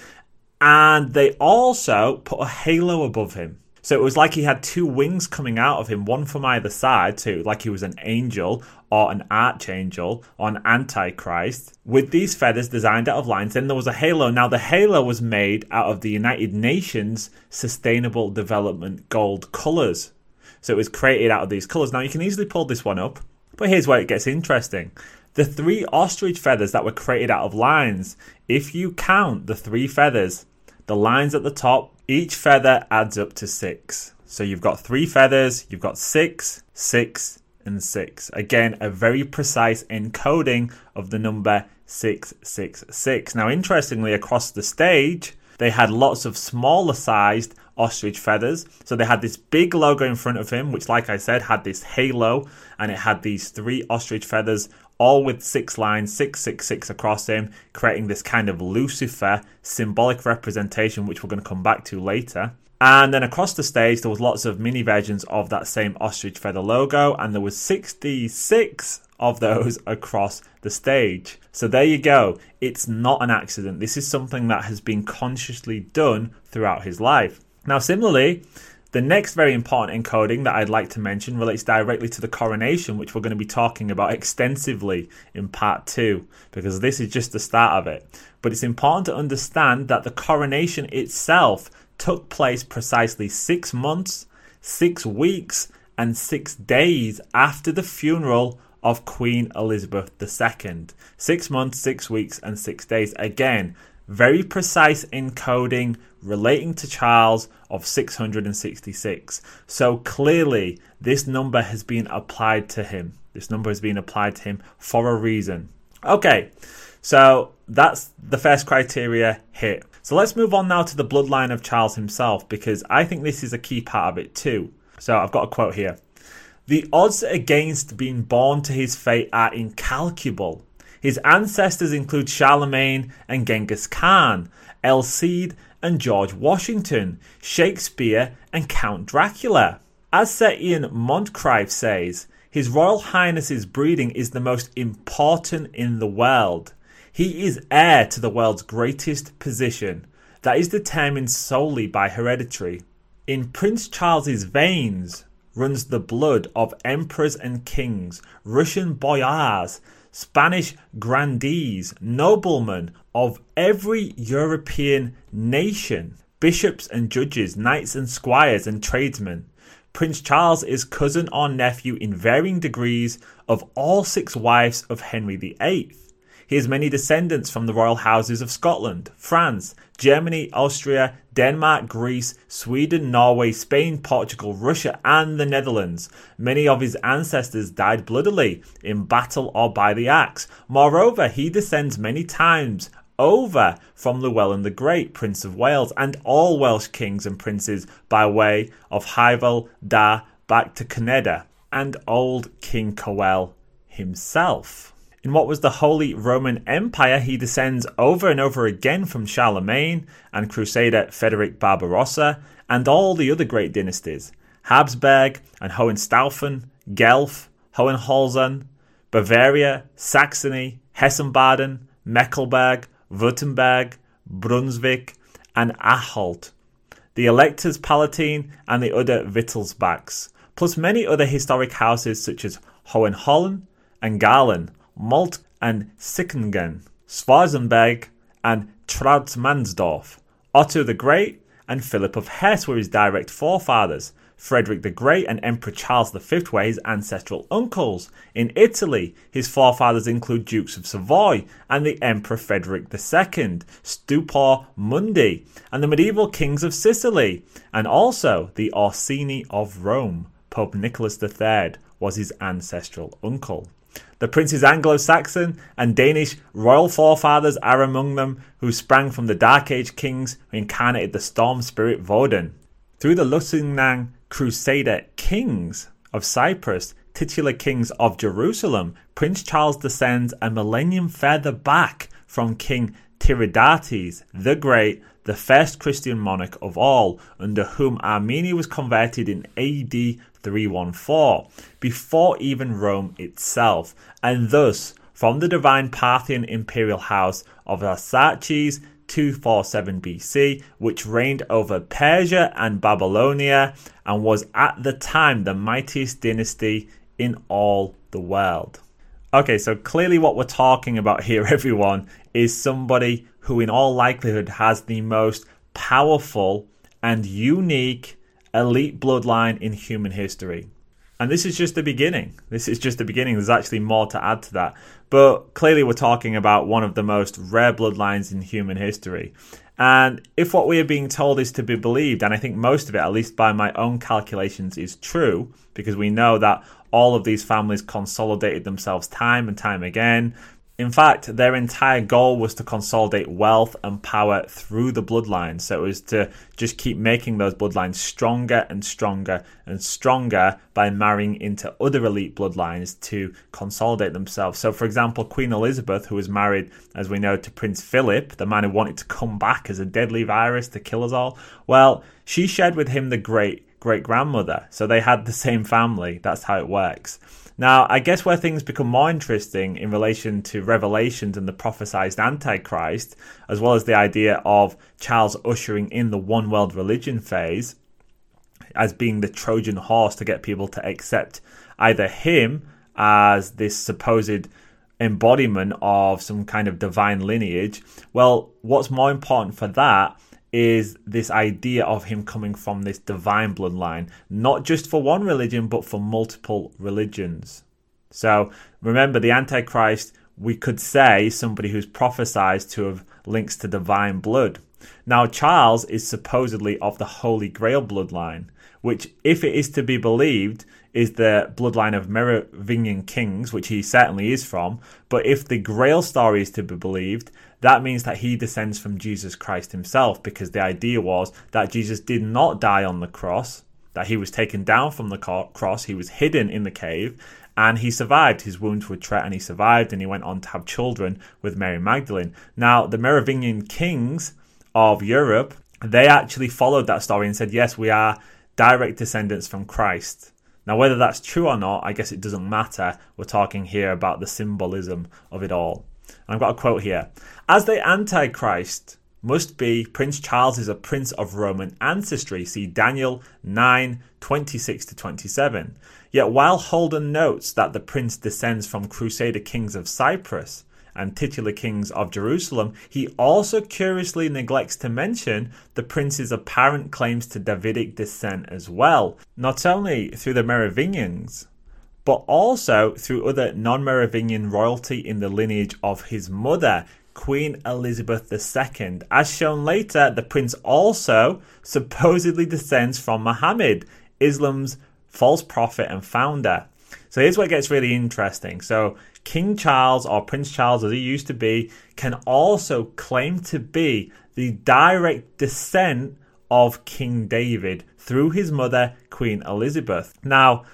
And they also put a halo above him. So it was like he had two wings coming out of him, one from either side, so like he was an angel or an archangel or an antichrist, with these feathers designed out of lines. Then there was a halo. Now the halo was made out of the United Nations Sustainable Development Gold colours. So it was created out of these colours. Now you can easily pull this one up, but here's where it gets interesting. The three ostrich feathers that were created out of lines, if you count the three feathers, the lines at the top, each feather adds up to six. So you've got three feathers, you've got six, six, and six. Again, a very precise encoding of the number six six six. Now, interestingly, across the stage, they had lots of smaller sized ostrich feathers. So they had this big logo in front of him, which, like I said, had this halo, and it had these three ostrich feathers, all with six lines, six, six, six across him, creating this kind of Lucifer symbolic representation, which we're going to come back to later. And then across the stage, there was lots of mini versions of that same ostrich feather logo, and there was sixty-six of those across the stage. So there you go. It's not an accident. This is something that has been consciously done throughout his life. Now, similarly, the next very important encoding that I'd like to mention relates directly to the coronation, which we're going to be talking about extensively in part two, because this is just the start of it. But it's important to understand that the coronation itself took place precisely six months, six weeks, and six days after the funeral of Queen Elizabeth the Second. Six months, six weeks, and six days. Again, very precise encoding relating to Charles of six hundred sixty-six. So clearly, this number has been applied to him. This number has been applied to him for a reason. Okay, so that's the first criteria hit. So let's move on now to the bloodline of Charles himself, because I think this is a key part of it too. So I've got a quote here. "The odds against being born to his fate are incalculable. His ancestors include Charlemagne and Genghis Khan, El Cid and George Washington, Shakespeare and Count Dracula. As Sir Ian Moncrieff says, His Royal Highness's breeding is the most important in the world. He is heir to the world's greatest position, that is determined solely by hereditary. In Prince Charles's veins runs the blood of emperors and kings, Russian boyars, Spanish grandees, noblemen of every European nation, bishops and judges, knights and squires and tradesmen. Prince Charles is cousin or nephew in varying degrees of all six wives of Henry the Eighth. He has many descendants from the royal houses of Scotland, France, Germany, Austria, Denmark, Greece, Sweden, Norway, Spain, Portugal, Russia, and the Netherlands. Many of his ancestors died bloodily, in battle or by the axe. Moreover, he descends many times over from Llewellyn the Great, Prince of Wales, and all Welsh kings and princes by way of Hywel Dda back to Cneda, and old King Coel himself. In what was the Holy Roman Empire, he descends over and over again from Charlemagne and Crusader Frederick Barbarossa and all the other great dynasties, Habsburg and Hohenstaufen, Guelph, Hohenholzen, Bavaria, Saxony, Hessen-Baden, Mecklenburg, Württemberg, Brunswick, and Anhalt, the Electors Palatine and the other Wittelsbachs, plus many other historic houses such as Hohenholen and Galen, Malt and Sickingen, Schwarzenberg and Trautmannsdorf. Otto the Great and Philip of Hesse were his direct forefathers. Frederick the Great and Emperor Charles the Fifth were his ancestral uncles. In Italy, his forefathers include Dukes of Savoy and the Emperor Frederick the Second, Stupor Mundi, and the medieval kings of Sicily, and also the Orsini of Rome. Pope Nicholas the Third was his ancestral uncle. The prince's Anglo-Saxon and Danish royal forefathers are among them, who sprang from the Dark Age kings who incarnated the storm spirit Woden. Through the Lusignan Crusader kings of Cyprus, titular kings of Jerusalem, Prince Charles descends a millennium further back from King Tiridates the Great, the first Christian monarch of all, under whom Armenia was converted in A D three fourteen, before even Rome itself, and thus from the divine Parthian imperial house of Arsaces, two forty-seven B C, which reigned over Persia and Babylonia and was at the time the mightiest dynasty in all the world. Okay, so clearly what we're talking about here, everyone, is somebody who in all likelihood has the most powerful and unique elite bloodline in human history. And this is just the beginning. This is just the beginning. There's actually more to add to that. But clearly we're talking about one of the most rare bloodlines in human history. And if what we are being told is to be believed, and I think most of it, at least by my own calculations, is true, because we know that all of these families consolidated themselves time and time again. In fact, their entire goal was to consolidate wealth and power through the bloodline. So it was to just keep making those bloodlines stronger and stronger and stronger by marrying into other elite bloodlines to consolidate themselves. So, for example, Queen Elizabeth, who was married, as we know, to Prince Philip, the man who wanted to come back as a deadly virus to kill us all, well, she shared with him the great, great grandmother. So they had the same family. That's how it works. Now, I guess where things become more interesting in relation to Revelations and the prophesied Antichrist, as well as the idea of Charles ushering in the one world religion phase as being the Trojan horse to get people to accept either him as this supposed embodiment of some kind of divine lineage. Well, what's more important for that is this idea of him coming from this divine bloodline, not just for one religion, but for multiple religions. So remember, the Antichrist, we could say, is somebody who's prophesied to have links to divine blood. Now, Charles is supposedly of the Holy Grail bloodline, which, if it is to be believed, is the bloodline of Merovingian kings, which he certainly is from. But if the Grail story is to be believed, that means that he descends from Jesus Christ himself, because the idea was that Jesus did not die on the cross, that he was taken down from the cross, he was hidden in the cave, and he survived. His wounds were treated and he survived, and he went on to have children with Mary Magdalene. Now, the Merovingian kings of Europe, they actually followed that story and said, yes, we are direct descendants from Christ. Now, whether that's true or not, I guess it doesn't matter. We're talking here about the symbolism of it all. And I've got a quote here. As the Antichrist must be, Prince Charles is a prince of Roman ancestry. See Daniel nine, twenty-six to twenty-seven. Yet while Holden notes that the prince descends from Crusader kings of Cyprus and titular kings of Jerusalem, he also curiously neglects to mention the prince's apparent claims to Davidic descent as well, not only through the Merovingians, but also through other non-Merovingian royalty in the lineage of his mother, Queen Elizabeth the Second. As shown later, the prince also supposedly descends from Muhammad, Islam's false prophet and founder. So here's where it gets really interesting. So King Charles, or Prince Charles as he used to be, can also claim to be the direct descent of King David through his mother, Queen Elizabeth. Now,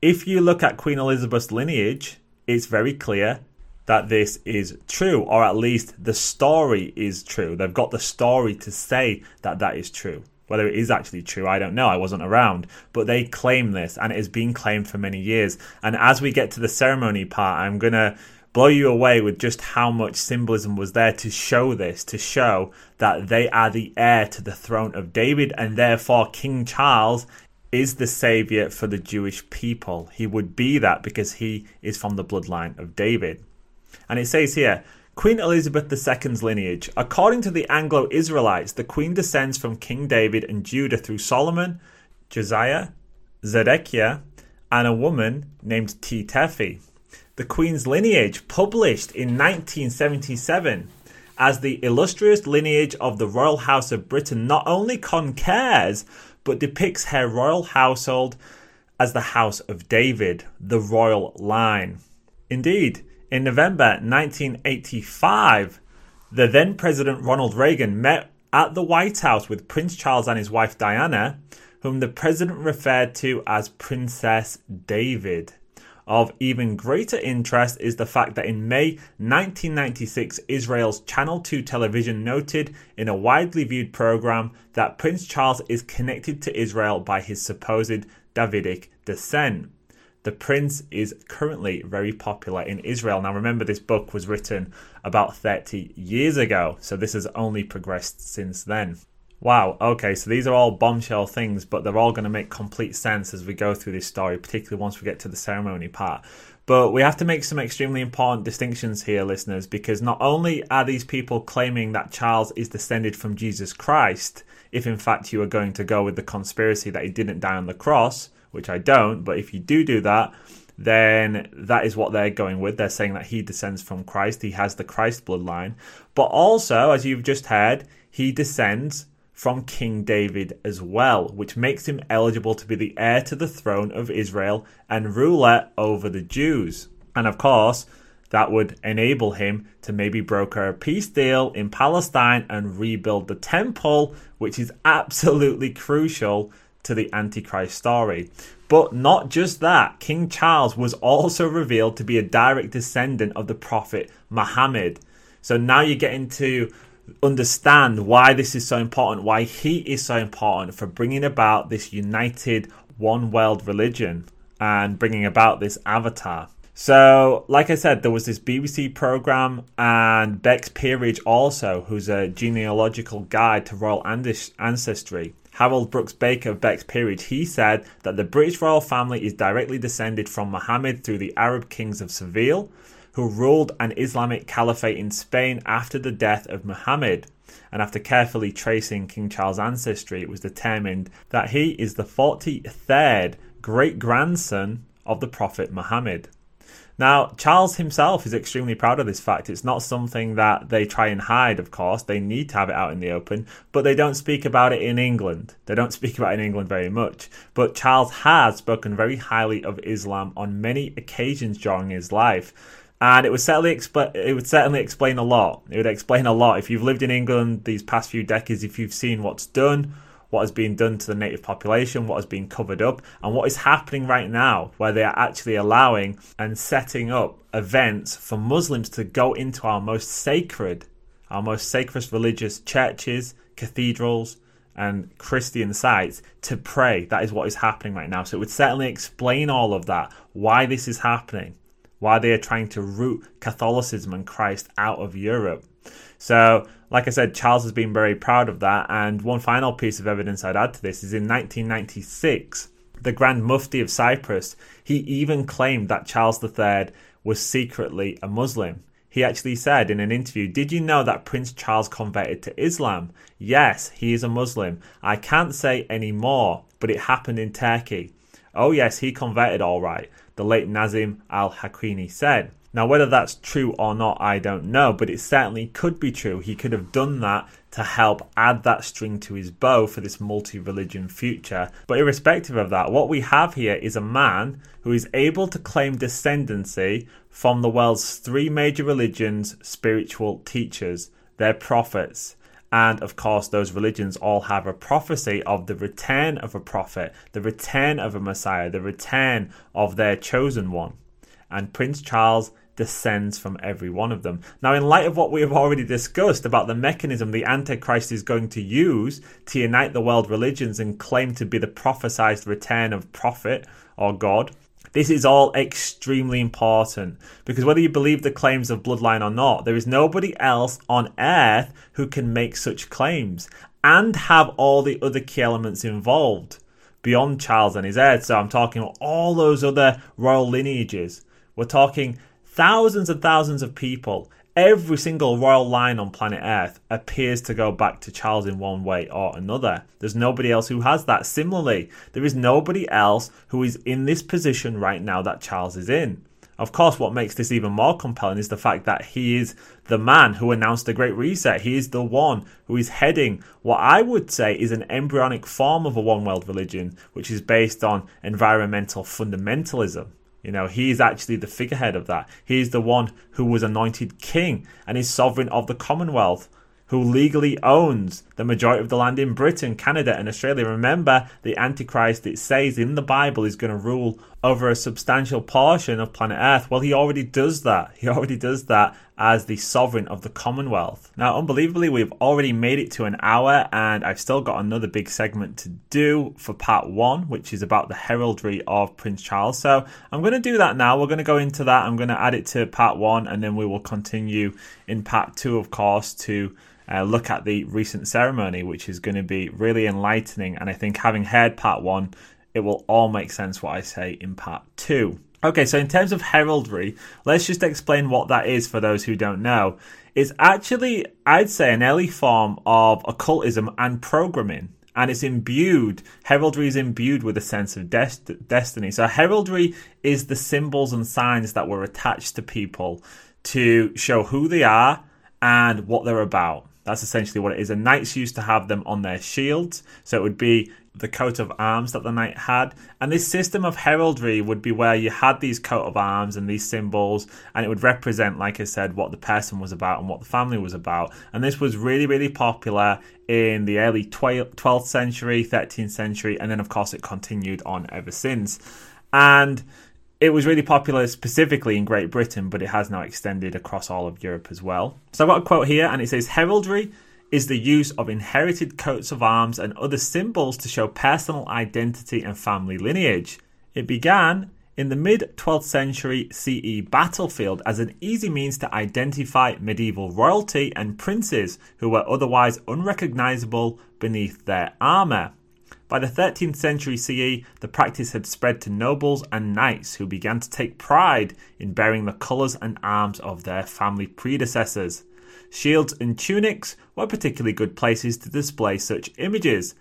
if you look at Queen Elizabeth's lineage, it's very clear that this is true, or at least the story is true. They've got the story to say that that is true. Whether it is actually true, I don't know. I wasn't around. But they claim this, and it has been claimed for many years. And as we get to the ceremony part, I'm going to blow you away with just how much symbolism was there to show this, to show that they are the heir to the throne of David, and therefore King Charles is the saviour for the Jewish people. He would be that because he is from the bloodline of David. And it says here, Queen Elizabeth the Second's lineage. According to the Anglo-Israelites, the Queen descends from King David and Judah through Solomon, Josiah, Zedekiah, and a woman named T. Tefi. The Queen's lineage, published in nineteen seventy-seven as the illustrious lineage of the Royal House of Britain, not only concurs, but depicts her royal household as the House of David, the royal line. Indeed, in November nineteen eighty-five, the then President Ronald Reagan met at the White House with Prince Charles and his wife Diana, whom the president referred to as Princess David. Of even greater interest is the fact that in May nineteen ninety-six, Israel's Channel two television noted in a widely viewed program that Prince Charles is connected to Israel by his supposed Davidic descent. The prince is currently very popular in Israel. Now remember, this book was written about thirty years ago, so this has only progressed since then. Wow, okay, so these are all bombshell things, but they're all going to make complete sense as we go through this story, particularly once we get to the ceremony part. But we have to make some extremely important distinctions here, listeners, because not only are these people claiming that Charles is descended from Jesus Christ, if in fact you are going to go with the conspiracy that he didn't die on the cross, which I don't, but if you do do that, then that is what they're going with. They're saying that he descends from Christ, he has the Christ bloodline. But also, as you've just heard, he descends from King David as well, which makes him eligible to be the heir to the throne of Israel and ruler over the Jews. And of course, that would enable him to maybe broker a peace deal in Palestine and rebuild the temple, which is absolutely crucial to the Antichrist story. But not just that, King Charles was also revealed to be a direct descendant of the prophet Muhammad. So now you get into understand why this is so important, why he is so important for bringing about this united one world religion and bringing about this avatar. So, like I said, there was this B B C program, and Bex Peerage also, who's a genealogical guide to royal ancestry, Harold Brooks Baker of Bex Peerage, he said that the British royal family is directly descended from Muhammad through the Arab kings of Seville, who ruled an Islamic caliphate in Spain after the death of Muhammad. And after carefully tracing King Charles' ancestry, it was determined that he is the forty-third great-grandson of the Prophet Muhammad. Now, Charles himself is extremely proud of this fact. It's not something that they try and hide, of course. They need to have it out in the open, but they don't speak about it in England. They don't speak about it in England very much. But Charles has spoken very highly of Islam on many occasions during his life. And it would certainly explain. It would certainly explain a lot. It would explain a lot if you've lived in England these past few decades. If you've seen what's done, what has been done to the native population, what has been covered up, and what is happening right now, where they are actually allowing and setting up events for Muslims to go into our most sacred, our most sacred religious churches, cathedrals, and Christian sites to pray. That is what is happening right now. So it would certainly explain all of that. Why this is happening. Why they are trying to root Catholicism and Christ out of Europe. So, like I said, Charles has been very proud of that. And one final piece of evidence I'd add to this is in nineteen ninety-six, the Grand Mufti of Cyprus, he even claimed that Charles the Third was secretly a Muslim. He actually said in an interview, "Did you know that Prince Charles converted to Islam? Yes, he is a Muslim. I can't say any more, but it happened in Turkey. Oh yes, he converted all right," the late Nazim al-Haqqani said. Now, whether that's true or not, I don't know, but it certainly could be true. He could have done that to help add that string to his bow for this multi-religion future. But irrespective of that, what we have here is a man who is able to claim descendancy from the world's three major religions' spiritual teachers, their prophets. And, of course, those religions all have a prophecy of the return of a prophet, the return of a Messiah, the return of their chosen one. And Prince Charles descends from every one of them. Now, in light of what we have already discussed about the mechanism the Antichrist is going to use to unite the world religions and claim to be the prophesied return of prophet or God, this is all extremely important, because whether you believe the claims of bloodline or not, there is nobody else on earth who can make such claims and have all the other key elements involved beyond Charles and his heir. So I'm talking about all those other royal lineages. We're talking thousands and thousands of people. Every single royal line on planet Earth appears to go back to Charles in one way or another. There's nobody else who has that. Similarly, there is nobody else who is in this position right now that Charles is in. Of course, what makes this even more compelling is the fact that he is the man who announced the Great Reset. He is the one who is heading what I would say is an embryonic form of a one world religion, which is based on environmental fundamentalism. You know, he's actually the figurehead of that. He's the one who was anointed king and is sovereign of the Commonwealth, who legally owns the majority of the land in Britain, Canada and Australia. Remember, the Antichrist, it says in the Bible, is going to rule over a substantial portion of planet Earth. Well, he already does that. He already does that as the sovereign of the Commonwealth. Now, unbelievably, we've already made it to an hour, and I've still got another big segment to do for part one, which is about the heraldry of Prince Charles. So I'm going to do that now. We're going to go into that. I'm going to add it to part one, and then we will continue in part two, of course, to Uh, look at the recent ceremony, which is going to be really enlightening. And I think, having heard part one, it will all make sense what I say in part two. Okay, so in terms of heraldry, let's just explain what that is for those who don't know. It's actually, I'd say, an early form of occultism and programming. And it's imbued, heraldry is imbued with a sense of des- destiny. So heraldry is the symbols and signs that were attached to people to show who they are and what they're about. That's essentially what it is. And knights used to have them on their shields. So it would be the coat of arms that the knight had. And this system of heraldry would be where you had these coat of arms and these symbols. And it would represent, like I said, what the person was about and what the family was about. And this was really, really popular in the early twelfth century, thirteenth century. And then, of course, it continued on ever since. And it was really popular specifically in Great Britain, but it has now extended across all of Europe as well. So I've got a quote here, and it says, "Heraldry is the use of inherited coats of arms and other symbols to show personal identity and family lineage. It began in the mid-twelfth century C E battlefield as an easy means to identify medieval royalty and princes who were otherwise unrecognizable beneath their armor. By the thirteenth century C E, the practice had spread to nobles and knights who began to take pride in bearing the colours and arms of their family predecessors. Shields and tunics were particularly good places to display such images.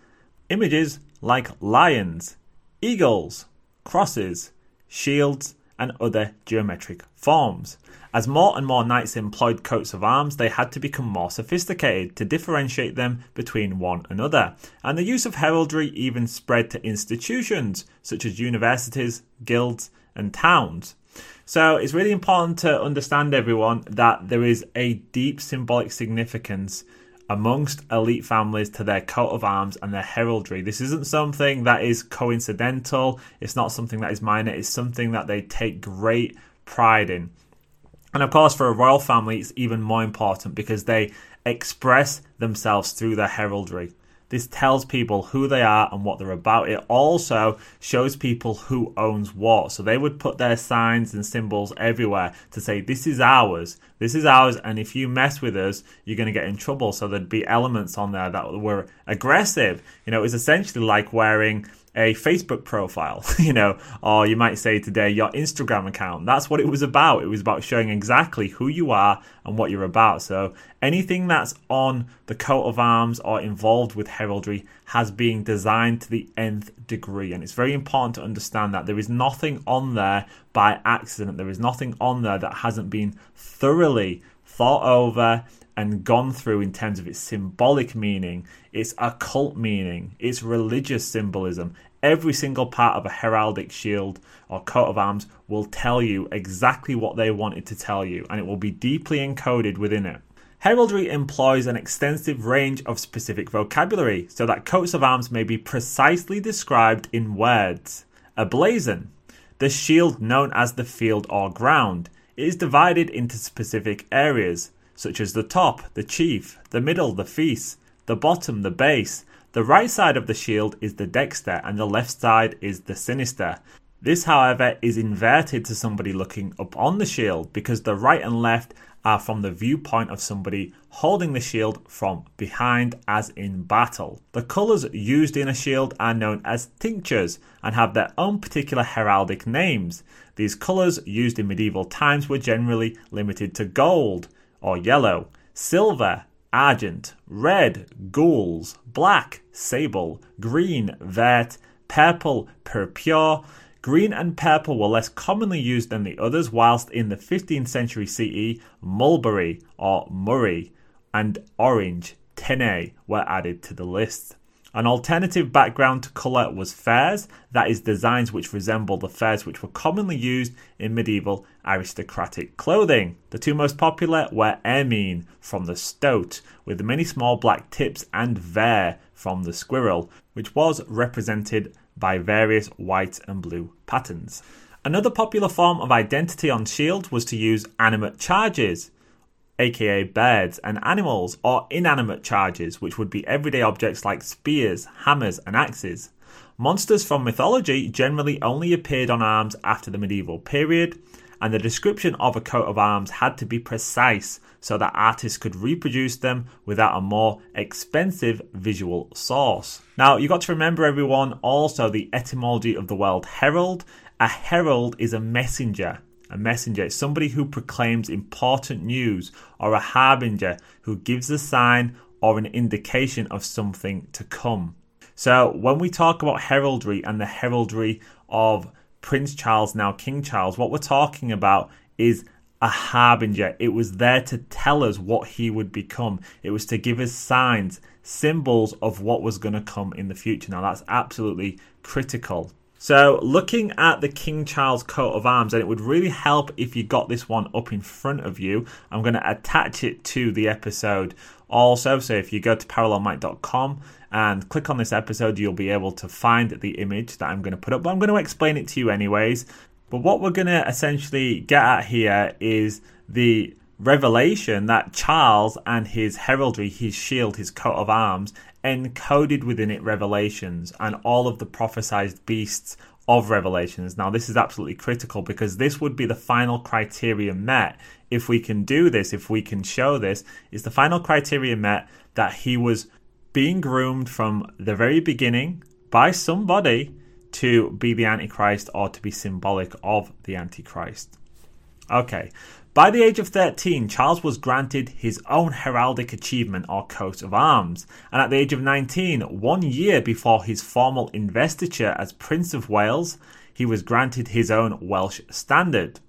Images like lions, eagles, crosses, shields and other geometric forms. As more and more knights employed coats of arms, they had to become more sophisticated to differentiate them between one another, and the use of heraldry even spread to institutions such as universities, guilds, and towns." So it's really important to understand, everyone, that there is a deep symbolic significance amongst elite families to their coat of arms and their heraldry. This isn't something that is coincidental. It's not something that is minor. It's something that they take great pride in. And of course, for a royal family, it's even more important because they express themselves through their heraldry. This tells people who they are and what they're about. It also shows people who owns what. So they would put their signs and symbols everywhere to say, this is ours, this is ours, and if you mess with us, you're going to get in trouble. So there'd be elements on there that were aggressive. You know, it's essentially like wearing a Facebook profile, you know, or you might say today, your Instagram account. That's what it was about. It was about showing exactly who you are and what you're about. So anything that's on the coat of arms or involved with heraldry has been designed to the nth degree. And it's very important to understand that there is nothing on there by accident. There is nothing on there that hasn't been thoroughly thought over and gone through in terms of its symbolic meaning, its occult meaning, its religious symbolism. Every single part of a heraldic shield or coat of arms will tell you exactly what they wanted to tell you, and it will be deeply encoded within it. Heraldry employs an extensive range of specific vocabulary so that coats of arms may be precisely described in words. A blazon, the shield known as the field or ground, is divided into specific areas, such as the top, the chief, the middle, the feast, the bottom, the base. The right side of the shield is the dexter and the left side is the sinister. This, however, is inverted to somebody looking up on the shield because the right and left are from the viewpoint of somebody holding the shield from behind, as in battle. The colours used in a shield are known as tinctures and have their own particular heraldic names. These colours used in medieval times were generally limited to gold or yellow, silver, argent, red, gules, black, sable, green, vert, purple, purpure. Green and purple were less commonly used than the others, whilst in the fifteenth century C E, mulberry or murrey and orange, tenay, were added to the list. An alternative background to colour was fairs, that is, designs which resemble the fairs which were commonly used in medieval aristocratic clothing. The two most popular were ermine from the stoat, with many small black tips, and vair from the squirrel, which was represented by various white and blue patterns. Another popular form of identity on shields was to use animate charges, aka birds and animals, or inanimate charges, which would be everyday objects like spears, hammers and axes. Monsters from mythology generally only appeared on arms after the medieval period, and the description of a coat of arms had to be precise so that artists could reproduce them without a more expensive visual source. Now, you've got to remember, everyone, also the etymology of the word herald. A herald is a messenger. A messenger is somebody who proclaims important news, or a harbinger who gives a sign or an indication of something to come. So when we talk about heraldry and the heraldry of Prince Charles, now King Charles, what we're talking about is a harbinger. It was there to tell us what he would become. It was to give us signs, symbols of what was going to come in the future. Now that's absolutely critical. So looking at the King Charles coat of arms, and it would really help if you got this one up in front of you. I'm going to attach it to the episode also. So if you go to parallel mike dot com and click on this episode, you'll be able to find the image that I'm going to put up. But I'm going to explain it to you anyways. But what we're going to essentially get at here is the revelation that Charles and his heraldry, his shield, his coat of arms, encoded within it revelations and all of the prophesied beasts of Revelations. Now this is absolutely critical, because this would be the final criteria met. If we can do this, if we can show this, is the final criteria met that he was being groomed from the very beginning by somebody to be the Antichrist, or to be symbolic of the Antichrist. Okay. By the age of thirteen, Charles was granted his own heraldic achievement, or coat of arms, and at the age of nineteen, one year before his formal investiture as Prince of Wales, he was granted his own Welsh standard.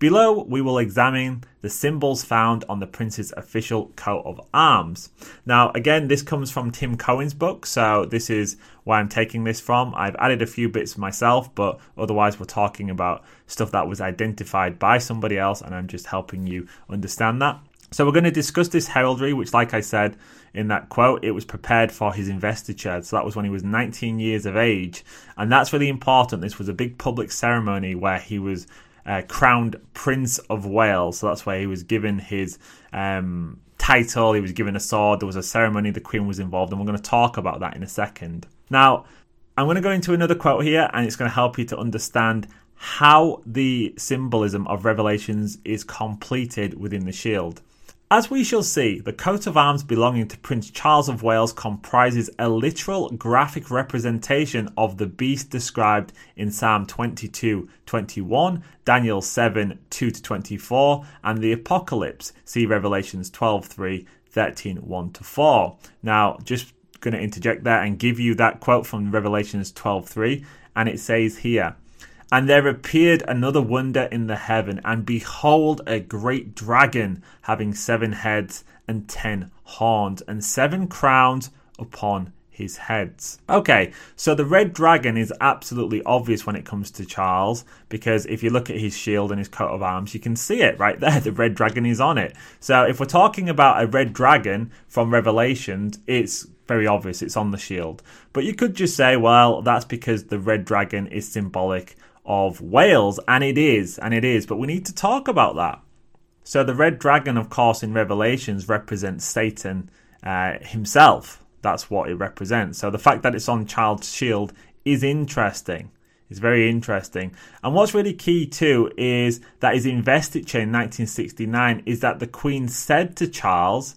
Below, we will examine the symbols found on the prince's official coat of arms. Now, again, this comes from Tim Cohen's book, so this is where I'm taking this from. I've added a few bits myself, but otherwise we're talking about stuff that was identified by somebody else, and I'm just helping you understand that. So we're going to discuss this heraldry, which, like I said in that quote, it was prepared for his investiture. So that was when he was nineteen years of age, and that's really important. This was a big public ceremony where he was Uh, crowned Prince of Wales. So that's where he was given his um, title. He was given a sword. There was a ceremony. The Queen was involved. And we're going to talk about that in a second. Now, I'm going to go into another quote here, and it's going to help you to understand how the symbolism of Revelations is completed within the shield. As we shall see, the coat of arms belonging to Prince Charles of Wales comprises a literal graphic representation of the beast described in Psalm twenty-two twenty-one, Daniel seven two to twenty-four, and the Apocalypse. See Revelations twelve three, thirteen one to four. Now, just going to interject there and give you that quote from Revelations twelve three, and it says here, "And there appeared another wonder in the heaven, and behold, a great dragon, having seven heads and ten horns, and seven crowns upon his heads." Okay, so the red dragon is absolutely obvious when it comes to Charles, because if you look at his shield and his coat of arms, you can see it right there. The red dragon is on it. So if we're talking about a red dragon from Revelations, it's very obvious. It's on the shield. But you could just say, well, that's because the red dragon is symbolic of Wales, and it is, and it is, but we need to talk about that. So the red dragon, of course, in Revelations represents Satan uh, himself. That's what it represents. So the fact that it's on Charles' shield is interesting. It's very interesting. And what's really key too is that his investiture in nineteen sixty-nine is that the Queen said to Charles,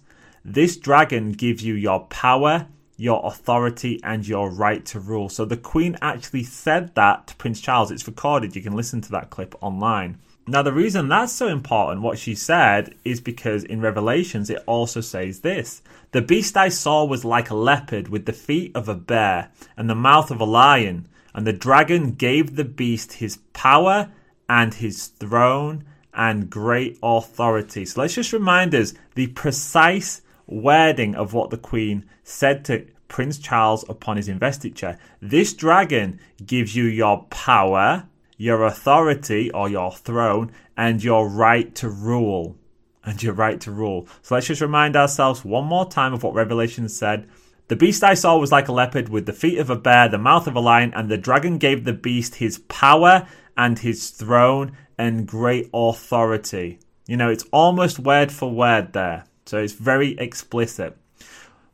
"This dragon gives you your power, your authority and your right to rule." So the Queen actually said that to Prince Charles. It's recorded. You can listen to that clip online. Now, the reason that's so important, what she said, is because in Revelations it also says this: "The beast I saw was like a leopard, with the feet of a bear and the mouth of a lion. And the dragon gave the beast his power and his throne and great authority." So let's just remind us the precise wording of what the Queen said to Prince Charles upon his investiture. This dragon gives you your power, your authority or your throne, and your right to rule. And your right to rule. So let's just remind ourselves one more time of what Revelation said. The beast I saw was like a leopard with the feet of a bear, the mouth of a lion, and the dragon gave the beast his power and his throne and great authority. You know, it's almost word for word there. So it's very explicit.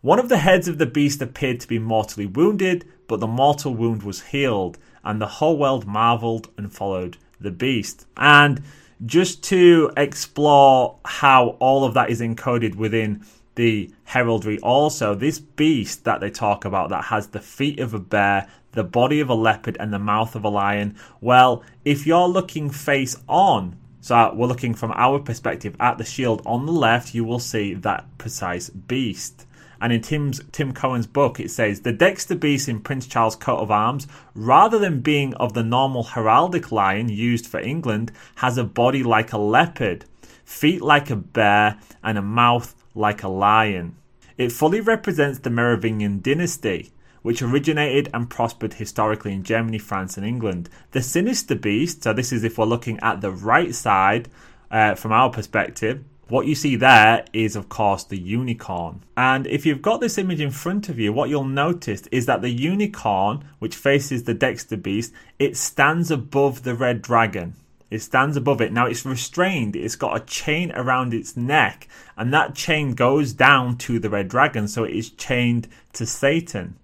One of the heads of the beast appeared to be mortally wounded, but the mortal wound was healed, and the whole world marveled and followed the beast. And just to explore how all of that is encoded within the heraldry also, this beast that they talk about that has the feet of a bear, the body of a leopard, and the mouth of a lion, well, if you're looking face on, so we're looking from our perspective at the shield on the left, you will see that precise beast. And in Tim's, Tim Cohen's book, it says, the dexter beast in Prince Charles' coat of arms, rather than being of the normal heraldic lion used for England, has a body like a leopard, feet like a bear, and a mouth like a lion. It fully represents the Merovingian dynasty, which originated and prospered historically in Germany, France, and England. The sinister beast, so this is if we're looking at the right side uh, from our perspective, what you see there is, of course, the unicorn. And if you've got this image in front of you, what you'll notice is that the unicorn, which faces the dexter beast, it stands above the red dragon. It stands above it. Now it's restrained. It's got a chain around its neck, and that chain goes down to the red dragon. So it is chained to Satan.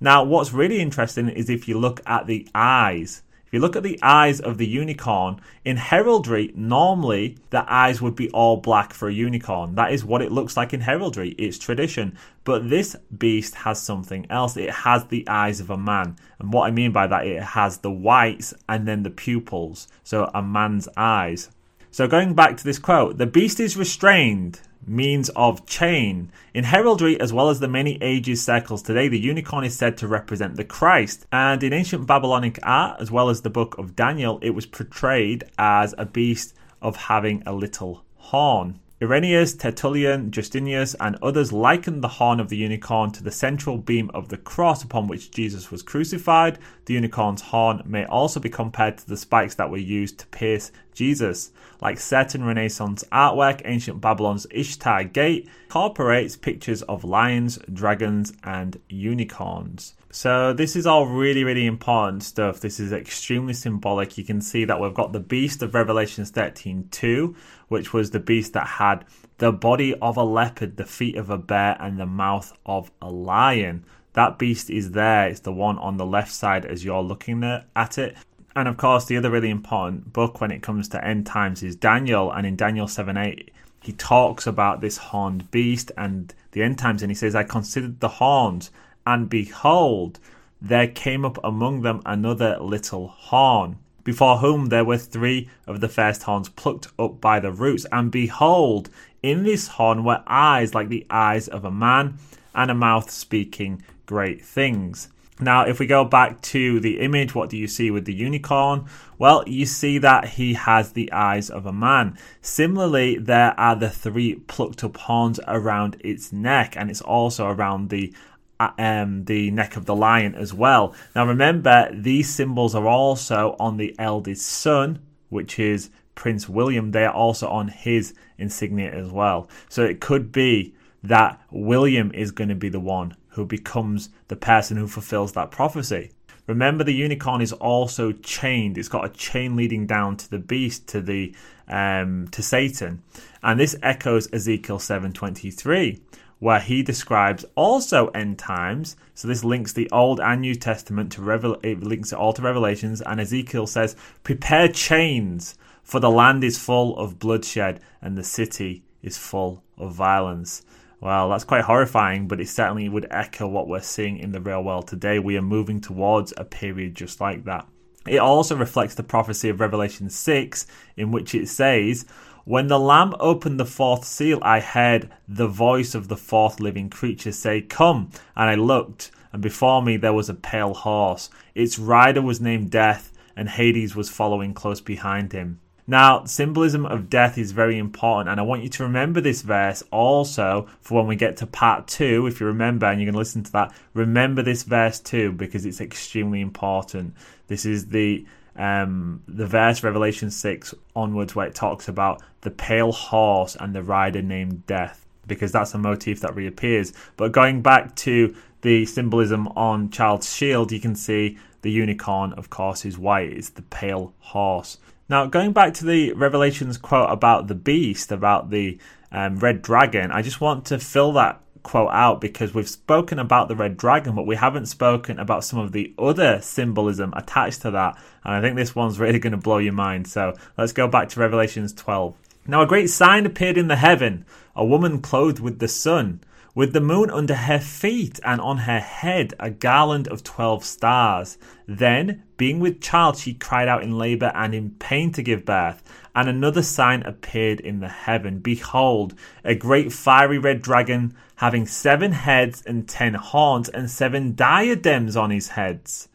Now what's really interesting is if you look at the eyes. If you look at the eyes of the unicorn, in heraldry, normally the eyes would be all black for a unicorn. That is what it looks like in heraldry. It's tradition. But this beast has something else. It has the eyes of a man. And what I mean by that, it has the whites and then the pupils. So a man's eyes. So going back to this quote, the beast is restrained, means of chain. In heraldry, as well as the many ages circles today, the unicorn is said to represent the Christ. And in ancient Babylonic art, as well as the book of Daniel, it was portrayed as a beast of having a little horn. Irenaeus, Tertullian, Justinius, and others likened the horn of the unicorn to the central beam of the cross upon which Jesus was crucified. The unicorn's horn may also be compared to the spikes that were used to pierce Jesus. Like certain Renaissance artwork, ancient Babylon's Ishtar Gate incorporates pictures of lions, dragons, and unicorns. So this is all really, really important stuff. This is extremely symbolic. You can see that we've got the beast of Revelation thirteen two, which was the beast that had the body of a leopard, the feet of a bear, and the mouth of a lion. That beast is there. It's the one on the left side as you're looking at it. And of course, the other really important book when it comes to end times is Daniel. And in Daniel seven eight, he talks about this horned beast and the end times. And he says, I considered the horns, and behold, there came up among them another little horn, before whom there were three of the first horns plucked up by the roots. And behold, in this horn were eyes like the eyes of a man, and a mouth speaking great things. Now, if we go back to the image, what do you see with the unicorn? Well, you see that he has the eyes of a man. Similarly, there are the three plucked up horns around its neck, and it's also around the Um, the neck of the lion as well. Now remember, these symbols are also on the eldest son, which is Prince William. They are also on his insignia as well. So it could be that William is going to be the one who becomes the person who fulfills that prophecy. Remember, the unicorn is also chained. It's got a chain leading down to the beast, to the um, to Satan, and this echoes Ezekiel seven twenty-three. Where he describes also end times. So this links the Old and New Testament to Revel- it links it all to Revelations. And Ezekiel says, prepare chains, for the land is full of bloodshed and the city is full of violence. Well, that's quite horrifying, but it certainly would echo what we're seeing in the real world today. We are moving towards a period just like that. It also reflects the prophecy of Revelation six, in which it says, when the Lamb opened the fourth seal, I heard the voice of the fourth living creature say, come. And I looked, and before me there was a pale horse. Its rider was named Death, and Hades was following close behind him. Now, symbolism of death is very important, and I want you to remember this verse also for when we get to part two. If you remember, and you're going to listen to that, remember this verse too, because it's extremely important. This is the um, the verse, Revelation six onwards, where it talks about the pale horse and the rider named Death, because that's a motif that reappears. But going back to the symbolism on Child's shield, you can see the unicorn, of course, is white. It's the pale horse. Now, going back to the Revelations quote about the beast, about the um, red dragon, I just want to fill that quote out, because we've spoken about the red dragon, but we haven't spoken about some of the other symbolism attached to that. And I think this one's really going to blow your mind. So let's go back to Revelations twelve. Now, a great sign appeared in the heaven, a woman clothed with the sun, with the moon under her feet, and on her head a garland of twelve stars. Then, being with child, she cried out in labour and in pain to give birth. And another sign appeared in the heaven. Behold, a great fiery red dragon, having seven heads and ten horns, and seven diadems on his heads.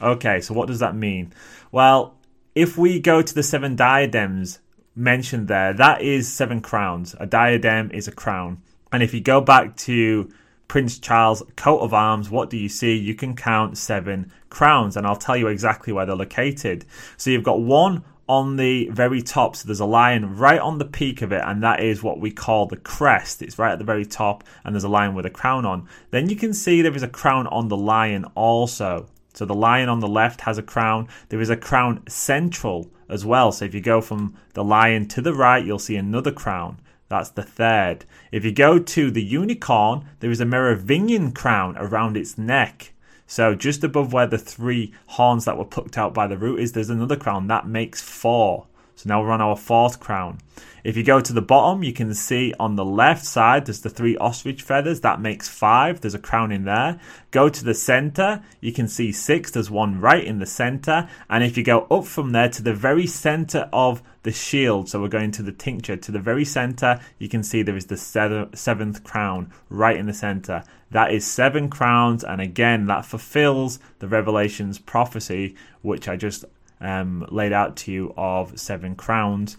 Okay, so what does that mean? Well, if we go to the seven diadems mentioned there, that is seven crowns. A diadem is a crown. And if you go back to Prince Charles' coat of arms, what do you see? You can count seven crowns, and I'll tell you exactly where they're located. So you've got one on the very top, so there's a lion right on the peak of it, and that is what we call the crest. It's right at the very top, and there's a lion with a crown on. Then you can see there is a crown on the lion also. So the lion on the left has a crown. There is a crown central as well. So if you go from the lion to the right, you'll see another crown. That's the third. If you go to the unicorn, there is a Merovingian crown around its neck. So just above where the three horns that were plucked out by the root is, there's another crown. That makes four. So now we're on our fourth crown. If you go to the bottom, you can see on the left side, there's the three ostrich feathers. That makes five. There's a crown in there. Go to the center, you can see six. There's one right in the center. And if you go up from there to the very center of the shield, so we're going to the tincture, to the very center, you can see there is the seventh crown right in the center. That is seven crowns. And again, that fulfills the Revelation's prophecy, which I just Um, laid out to you, of seven crowns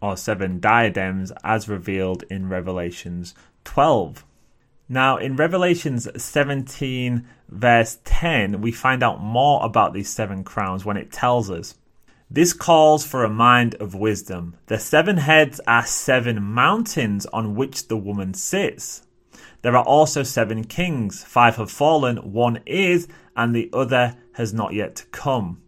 or seven diadems as revealed in Revelations twelve. Now, in Revelations seventeen verse ten, we find out more about these seven crowns when it tells us, "This calls for a mind of wisdom. The seven heads are seven mountains on which the woman sits. There are also seven kings. Five have fallen, one is, and the other has not yet come.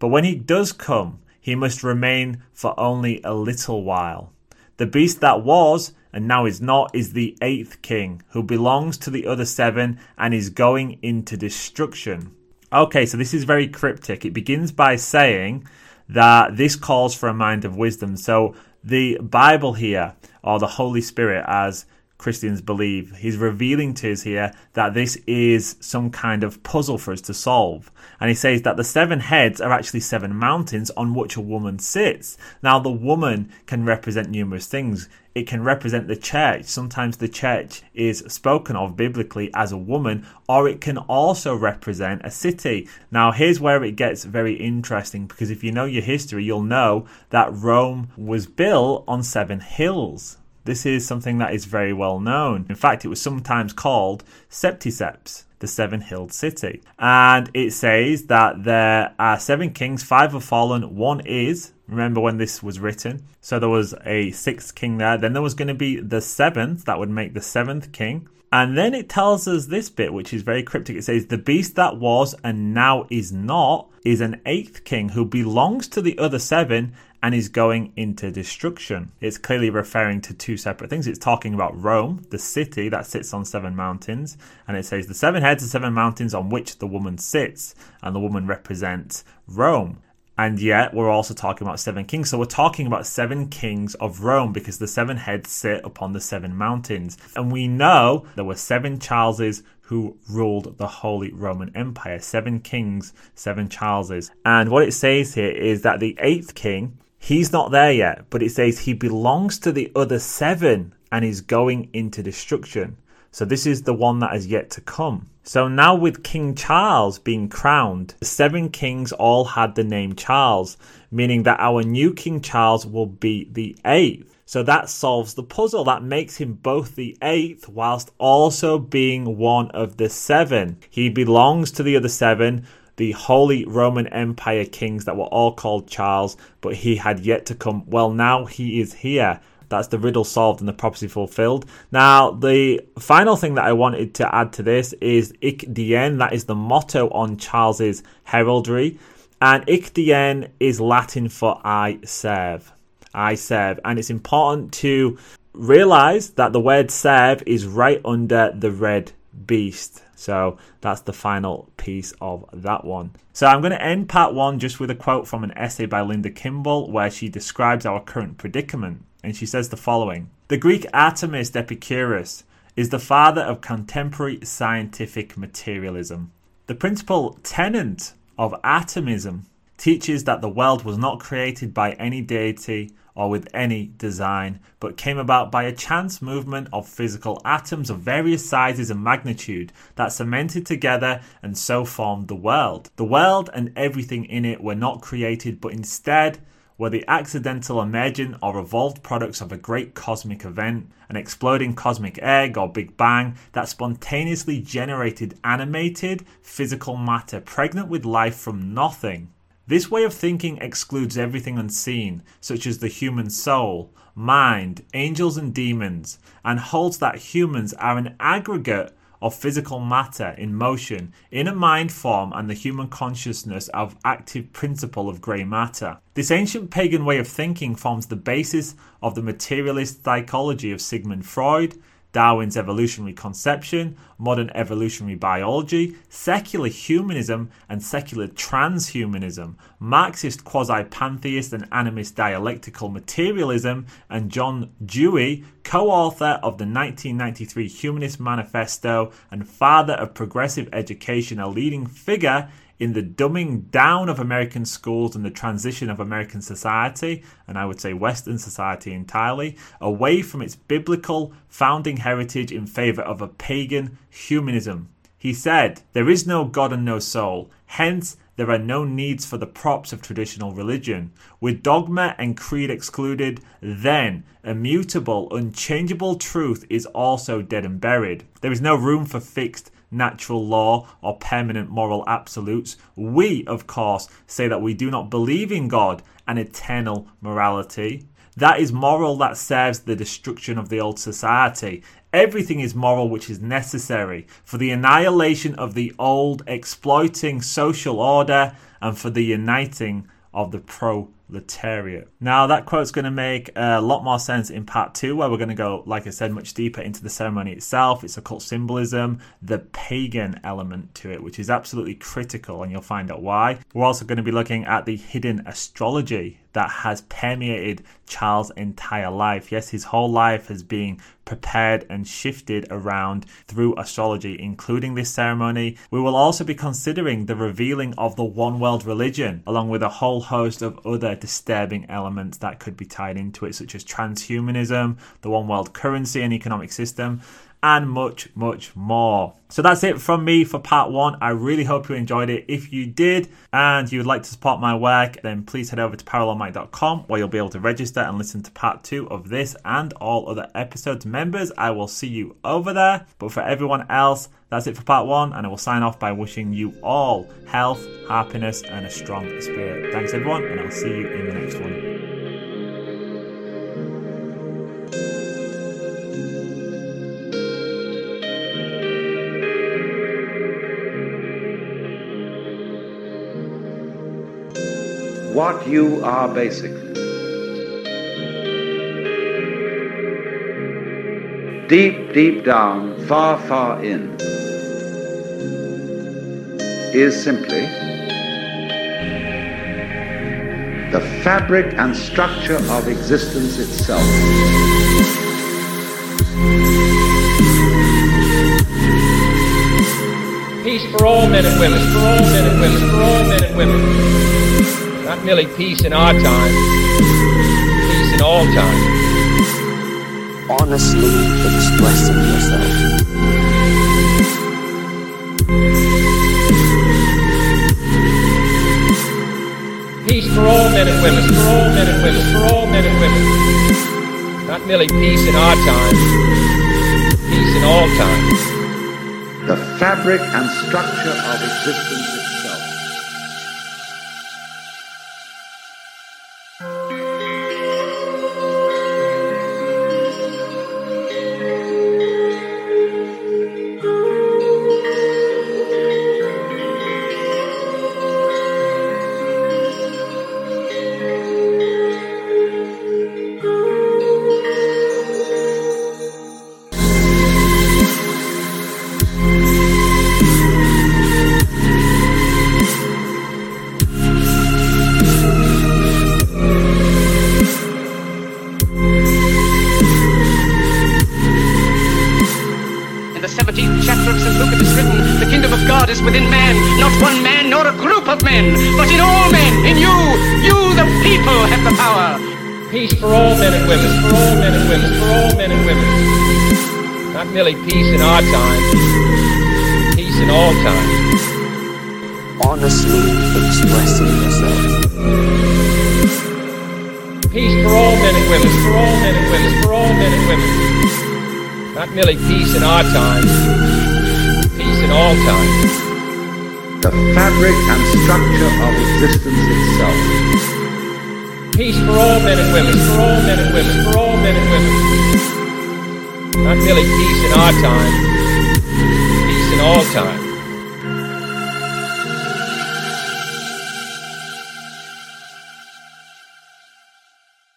But when he does come, he must remain for only a little while. The beast that was, and now is not, is the eighth king, who belongs to the other seven and is going into destruction." Okay, so this is very cryptic. It begins by saying that this calls for a mind of wisdom. So the Bible here, or the Holy Spirit as Christians believe, he's revealing to us here that this is some kind of puzzle for us to solve. And he says that the seven heads are actually seven mountains on which a woman sits. Now, the woman can represent numerous things. It can represent the church. Sometimes the church is spoken of biblically as a woman, or it can also represent a city. Now, here's where it gets very interesting, because if you know your history, you'll know that Rome was built on seven hills. This is something that is very well known. In fact, it was sometimes called Septiseps, the seven-hilled city. And it says that there are seven kings, five have fallen, one is. Remember when this was written? So there was a sixth king there. Then there was going to be the seventh, that would make the seventh king. And then it tells us this bit, which is very cryptic. It says, "The beast that was and now is not is an eighth king who belongs to the other seven and is going into destruction." It's clearly referring to two separate things. It's talking about Rome, the city that sits on seven mountains. And it says, "The seven heads are seven mountains on which the woman sits." And the woman represents Rome. And yet we're also talking about seven kings. So we're talking about seven kings of Rome, because the seven heads sit upon the seven mountains. And we know there were seven Charleses who ruled the Holy Roman Empire. Seven kings, seven Charleses. And what it says here is that the eighth king, he's not there yet, but it says he belongs to the other seven and is going into destruction. So this is the one that has yet to come. So now with King Charles being crowned, the seven kings all had the name Charles, meaning that our new King Charles will be the eighth. So that solves the puzzle. That makes him both the eighth whilst also being one of the seven. He belongs to the other seven, the Holy Roman Empire kings that were all called Charles, but he had yet to come. Well, now he is here. That's the riddle solved and the prophecy fulfilled. Now, the final thing that I wanted to add to this is Ik Dien. That is the motto on Charles's heraldry. And Ik Dien is Latin for I serve. I serve. And it's important to realize that the word serve is right under the red beast. So that's the final piece of that one. So I'm going to end part one just with a quote from an essay by Linda Kimball where she describes our current predicament. And she says the following: "The Greek atomist Epicurus is the father of contemporary scientific materialism. The principal tenet of atomism teaches that the world was not created by any deity or with any design, but came about by a chance movement of physical atoms of various sizes and magnitude that cemented together and so formed the world. The world and everything in it were not created, but instead were the accidental emergent or evolved products of a great cosmic event, an exploding cosmic egg or Big Bang that spontaneously generated animated physical matter pregnant with life from nothing. This way of thinking excludes everything unseen, such as the human soul, mind, angels and demons, and holds that humans are an aggregate of physical matter in motion, in a mind form, and the human consciousness of active principle of grey matter. This ancient pagan way of thinking forms the basis of the materialist psychology of Sigmund Freud, Darwin's evolutionary conception, modern evolutionary biology, secular humanism and secular transhumanism, Marxist quasi-pantheist and animist dialectical materialism, and John Dewey, co-author of the nineteen ninety-three Humanist Manifesto and father of progressive education, a leading figure in the dumbing down of American schools and the transition of American society, and I would say Western society entirely, away from its biblical founding heritage in favour of a pagan humanism. He said, there is no God and no soul, hence there are no needs for the props of traditional religion. With dogma and creed excluded, then immutable, unchangeable truth is also dead and buried. There is no room for fixed natural law or permanent moral absolutes. We, of course, say that we do not believe in God and eternal morality. That is moral that serves the destruction of the old society. Everything is moral which is necessary for the annihilation of the old exploiting social order and for the uniting of the proletariat." Now that quote's going to make a lot more sense in part two, where we're going to go, like I said, much deeper into the ceremony itself, its occult symbolism, the pagan element to it, which is absolutely critical, and you'll find out why. We're also going to be looking at the hidden astrology that has permeated Charles' entire life. Yes, his whole life has been prepared and shifted around through astrology, including this ceremony. We will also be considering the revealing of the one world religion, along with a whole host of other disturbing elements that could be tied into it, such as transhumanism, the one world currency and economic system, and much, much more. So that's it from me for part one. I really hope you enjoyed it. If you did and you would like to support my work, then please head over to parallel mike dot com, where you'll be able to register and listen to part two of this and all other episodes. Members, I will see you over there. But for everyone else, that's it for part one, and I will sign off by wishing you all health, happiness, and a strong spirit. Thanks, everyone, and I'll see you in the next one. What you are basically. Deep, deep down, far, far in, is simply the fabric and structure of existence itself. Peace for all men and women, for all men and women, for all men and women. Not merely peace in our time, peace in all time. Honestly expressing yourself. for all men and women, for all men and women, for all men and women. Not merely peace in our time, peace in all time. The fabric and structure of existence itself. Peace in our time, peace in all time. Honestly expressing yourself. Peace for all men and women, for all men and women, for all men and women. Not merely peace in our time, peace in all time. The fabric and structure of existence itself. Peace for all men and women, for all men and women, for all men and women. Not merely peace in our time, peace in all time.